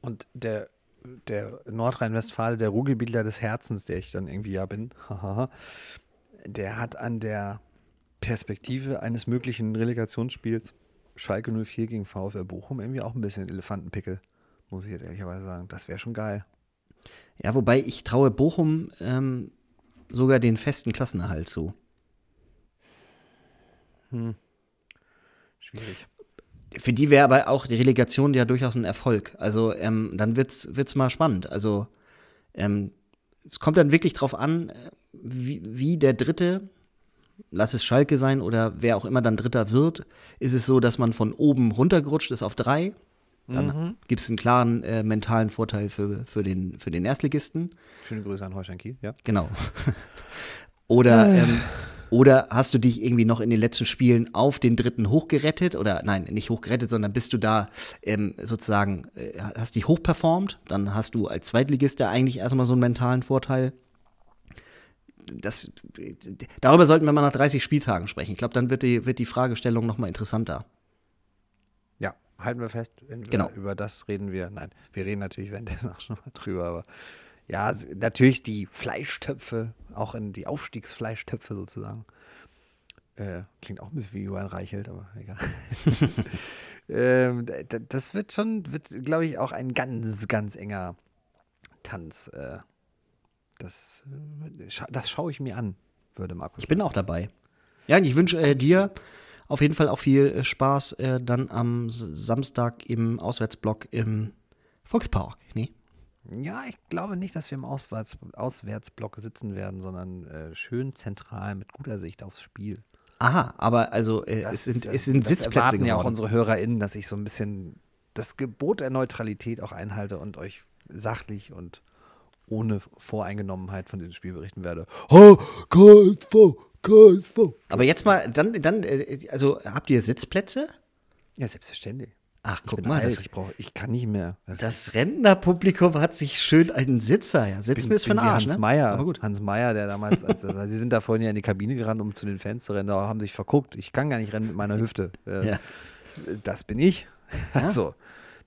Und der, der Nordrhein-Westfalen, der Ruhrgebietler des Herzens, der ich dann irgendwie ja bin, der hat an der Perspektive eines möglichen Relegationsspiels Schalke null vier gegen VfL Bochum irgendwie auch ein bisschen Elefantenpickel, muss ich jetzt ehrlicherweise sagen. Das wäre schon geil. Ja, wobei ich traue Bochum ähm, sogar den festen Klassenerhalt zu. Hm. Schwierig. Für die wäre aber auch die Relegation ja durchaus ein Erfolg. Also ähm, dann wird's wird's mal spannend. Also ähm, es kommt dann wirklich drauf an, wie, wie der Dritte, lass es Schalke sein oder wer auch immer dann Dritter wird, ist es so, dass man von oben runtergerutscht ist auf drei. Dann mhm. gibt es einen klaren äh, mentalen Vorteil für, für, den, für den Erstligisten. Schöne Grüße an Holstein Kiel, ja. Genau. oder ähm, Oder hast du dich irgendwie noch in den letzten Spielen auf den dritten hochgerettet? Oder nein, nicht hochgerettet, sondern bist du da ähm, sozusagen, äh, hast dich hochperformt? Dann hast du als Zweitligist ja eigentlich erstmal so einen mentalen Vorteil. Das, darüber sollten wir mal nach dreißig Spieltagen sprechen. Ich glaube, dann wird die, wird die Fragestellung noch mal interessanter. Ja, halten wir fest. Genau. Über das reden wir. Nein, wir reden natürlich währenddessen auch schon mal drüber, aber ja, natürlich die Fleischtöpfe, auch in die Aufstiegsfleischtöpfe sozusagen. Äh, klingt auch ein bisschen wie Julian Reichelt, aber egal. ähm, das wird schon, wird, glaube ich, auch ein ganz, ganz enger Tanz. Äh, das das schaue ich mir an, würde Markus. Ich bin auch dabei. Ja, und ich wünsche äh, dir auf jeden Fall auch viel äh, Spaß äh, dann am Samstag im Auswärtsblock im Volkspark. Nee. Ja, ich glaube nicht, dass wir im Auswärts- Auswärtsblock sitzen werden, sondern äh, schön zentral mit guter Sicht aufs Spiel. Aha, aber also äh, das, es sind, es sind das Sitzplätze erwarten geworden. Ja, auch unsere HörerInnen, dass ich so ein bisschen das Gebot der Neutralität auch einhalte und euch sachlich und ohne Voreingenommenheit von diesem Spiel berichten werde. Oh, K S V, K S V. Aber jetzt mal, dann, dann, also habt ihr Sitzplätze? Ja, selbstverständlich. Ach, guck mal, das, ich, brauch, ich kann nicht mehr. Das, das Rentnerpublikum hat sich schön einen Sitzer. Ja. Sitzen bin, ist für den Arsch, Hans ne? Meyer, aber gut. Hans Meyer, der damals, als, also, sie sind da vorhin ja in die Kabine gerannt, um zu den Fans zu rennen, aber haben sich verguckt. Ich kann gar nicht rennen mit meiner Hüfte. Äh, ja. Das bin ich. Ja? Also,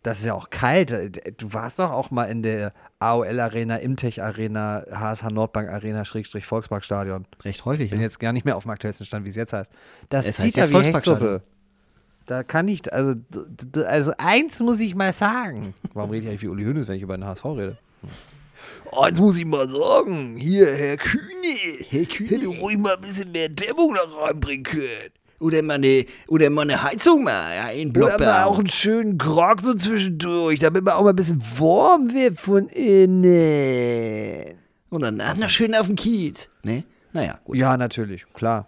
das ist ja auch kalt. Du warst doch auch mal in der A O L-Arena, Imtech-Arena, H S H-Nordbank-Arena, Schrägstrich Volksparkstadion. Recht häufig, ich bin ja. jetzt gar nicht mehr auf dem aktuellsten Stand, wie es jetzt heißt. Das es zieht ja wie Hechtsuppe. Da kann ich, also, also eins muss ich mal sagen. Warum rede ich eigentlich wie Uli Hoeneß, wenn ich über den H S V rede? Oh, jetzt muss ich mal sagen, hier, Herr Kühne, Herr Kühne, hätte ruhig mal ein bisschen mehr Dämmung noch reinbringen können. Oder mal eine, oder mal eine Heizung mal, ja, in Block. Oder mal auch einen schönen Grog so zwischendurch, damit man auch mal ein bisschen warm wird von innen. Und danach noch schön auf den Kiez, ne? Naja, gut. Ja, natürlich, klar.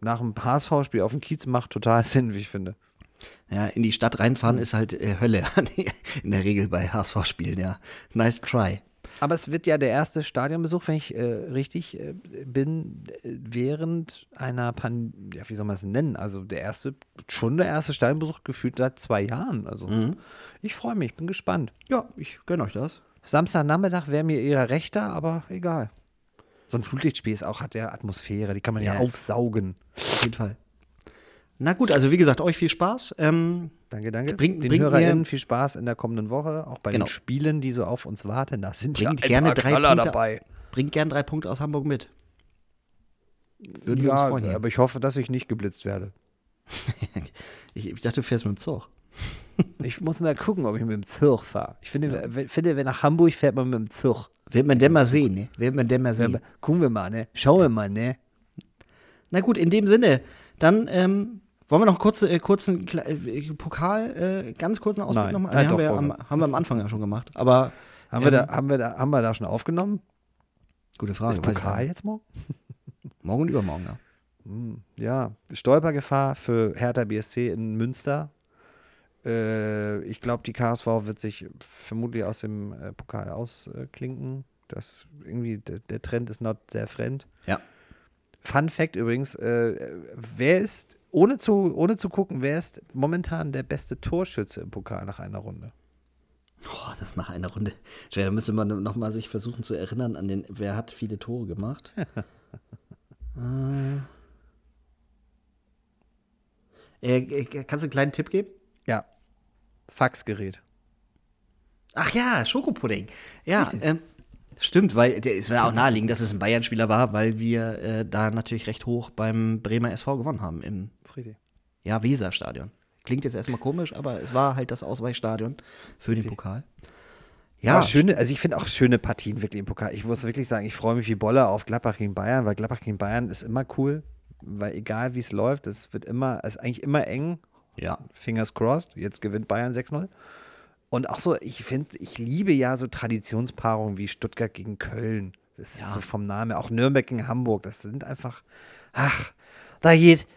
Nach einem H S V-Spiel auf dem Kiez macht total Sinn, wie ich finde. Ja, in die Stadt reinfahren ist halt äh, Hölle. In der Regel bei H S V-Spielen, ja. Nice try. Aber es wird ja der erste Stadionbesuch, wenn ich äh, richtig äh, bin, während einer Pandemie, ja, wie soll man es nennen? Also der erste, schon der erste Stadionbesuch gefühlt seit zwei Jahren. Also mhm. ich freue mich, bin gespannt. Ja, ich gönne euch das. Samstagnachmittag wäre mir eher rechter, aber egal. So ein Flutlichtspiel ist auch, hat ja Atmosphäre, die kann man ja, ja aufsaugen. Auf jeden Fall. Na gut, also wie gesagt, euch viel Spaß. Ähm, danke, danke. Bring, den bring HörerInnen viel Spaß in der kommenden Woche, auch bei genau. den Spielen, die so auf uns warten. Da sind bringt ja gerne drei Punkte dabei. Bringt gerne drei Punkte aus Hamburg mit. Würden ja, wir uns freuen. Ja, aber ich hoffe, dass ich nicht geblitzt werde. ich, ich dachte, du fährst mit dem Zug. Ich muss mal gucken, ob ich mit dem Zug fahre. Ich finde, ja. finde, wenn nach Hamburg fährt man mit dem Zug. Wird man denn mal sehen, ne? Wird man denn mal sehen. Gucken wir mal, ne? Schauen wir mal, ne? Na gut, in dem Sinne, dann ähm, wollen wir noch kurz, äh, kurz einen äh, Pokal, äh, ganz kurzen Ausblick nochmal. Also, haben, wir ja am, haben wir am Anfang ja schon gemacht. Aber haben, ähm, wir da, haben, wir da, haben wir da schon aufgenommen? Gute Frage. Ist Pokal jetzt morgen? Morgen und übermorgen, ja. Ja, Stolpergefahr für Hertha B S C in Münster. Äh, ich glaube, die K S V wird sich vermutlich aus dem äh, Pokal ausklinken. Äh, das irgendwie d- der Trend ist not their friend. Ja. Fun Fact übrigens, äh, wer ist, ohne zu, ohne zu gucken, wer ist momentan der beste Torschütze im Pokal nach einer Runde? Oh, das nach einer Runde. Da müsste man nochmal sich versuchen zu erinnern an den, wer hat viele Tore gemacht? äh, äh, kannst du einen kleinen Tipp geben? Ja, Faxgerät. Ach ja, Schokopudding. Ja, ähm, stimmt, weil der, es war auch naheliegend, dass es ein Bayern-Spieler war, weil wir äh, da natürlich recht hoch beim Bremer S V gewonnen haben im Friede. Ja, Weserstadion. Klingt jetzt erstmal komisch, aber es war halt das Ausweichstadion für Friede. Den Pokal. Ja, ja, schöne, also ich finde auch schöne Partien wirklich im Pokal. Ich muss wirklich sagen, ich freue mich wie Bolle auf Gladbach gegen Bayern, weil Gladbach gegen Bayern ist immer cool, weil egal wie es läuft, es wird immer, es ist eigentlich immer eng. Ja, fingers crossed, jetzt gewinnt Bayern sechs null. Und auch so, ich finde, ich liebe ja so Traditionspaarungen wie Stuttgart gegen Köln. Das ja. ist so vom Namen her. Auch Nürnberg gegen Hamburg, das sind einfach, ach, da geht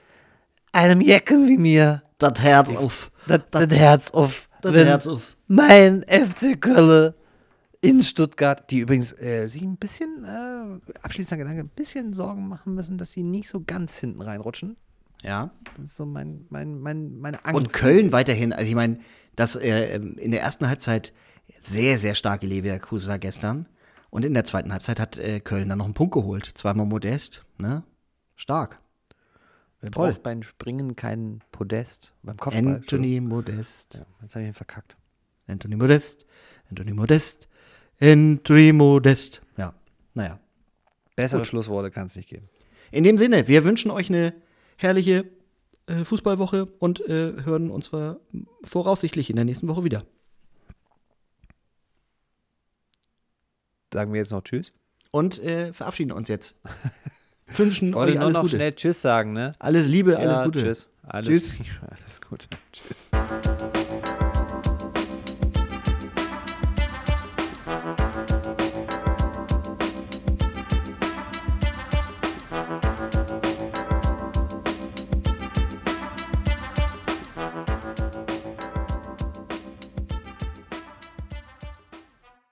einem Jecken wie mir das Herz auf. Das, das, das Herz auf. Das Herz auf. Mein F C Köln in Stuttgart, die übrigens äh, sich ein bisschen, äh, abschließender Gedanke, ein bisschen Sorgen machen müssen, dass sie nicht so ganz hinten reinrutschen. Ja. Das ist so mein, mein, mein, meine Angst. Und Köln weiterhin, also ich meine, dass äh, in der ersten Halbzeit sehr, sehr starke Leverkusen war gestern. Und in der zweiten Halbzeit hat äh, Köln dann noch einen Punkt geholt. Zweimal Modest, ne? Stark. Wer Toll. Braucht beim Springen keinen Podest? Beim Kopfball. Anthony Modest. Ja, jetzt habe ich ihn verkackt. Anthony Modest, Anthony Modest, Anthony Modest. Ja, naja. Bessere Gut. Schlussworte kann es nicht geben. In dem Sinne, wir wünschen euch eine herrliche äh, Fußballwoche und äh, hören uns zwar voraussichtlich in der nächsten Woche wieder. Sagen wir jetzt noch Tschüss. Und äh, verabschieden uns jetzt. Wünschen euch alles noch Gute. Schnell Tschüss sagen, ne? Alles Liebe, alles ja, Gute. Tschüss. Alles, tschüss. Alles Gute. Tschüss.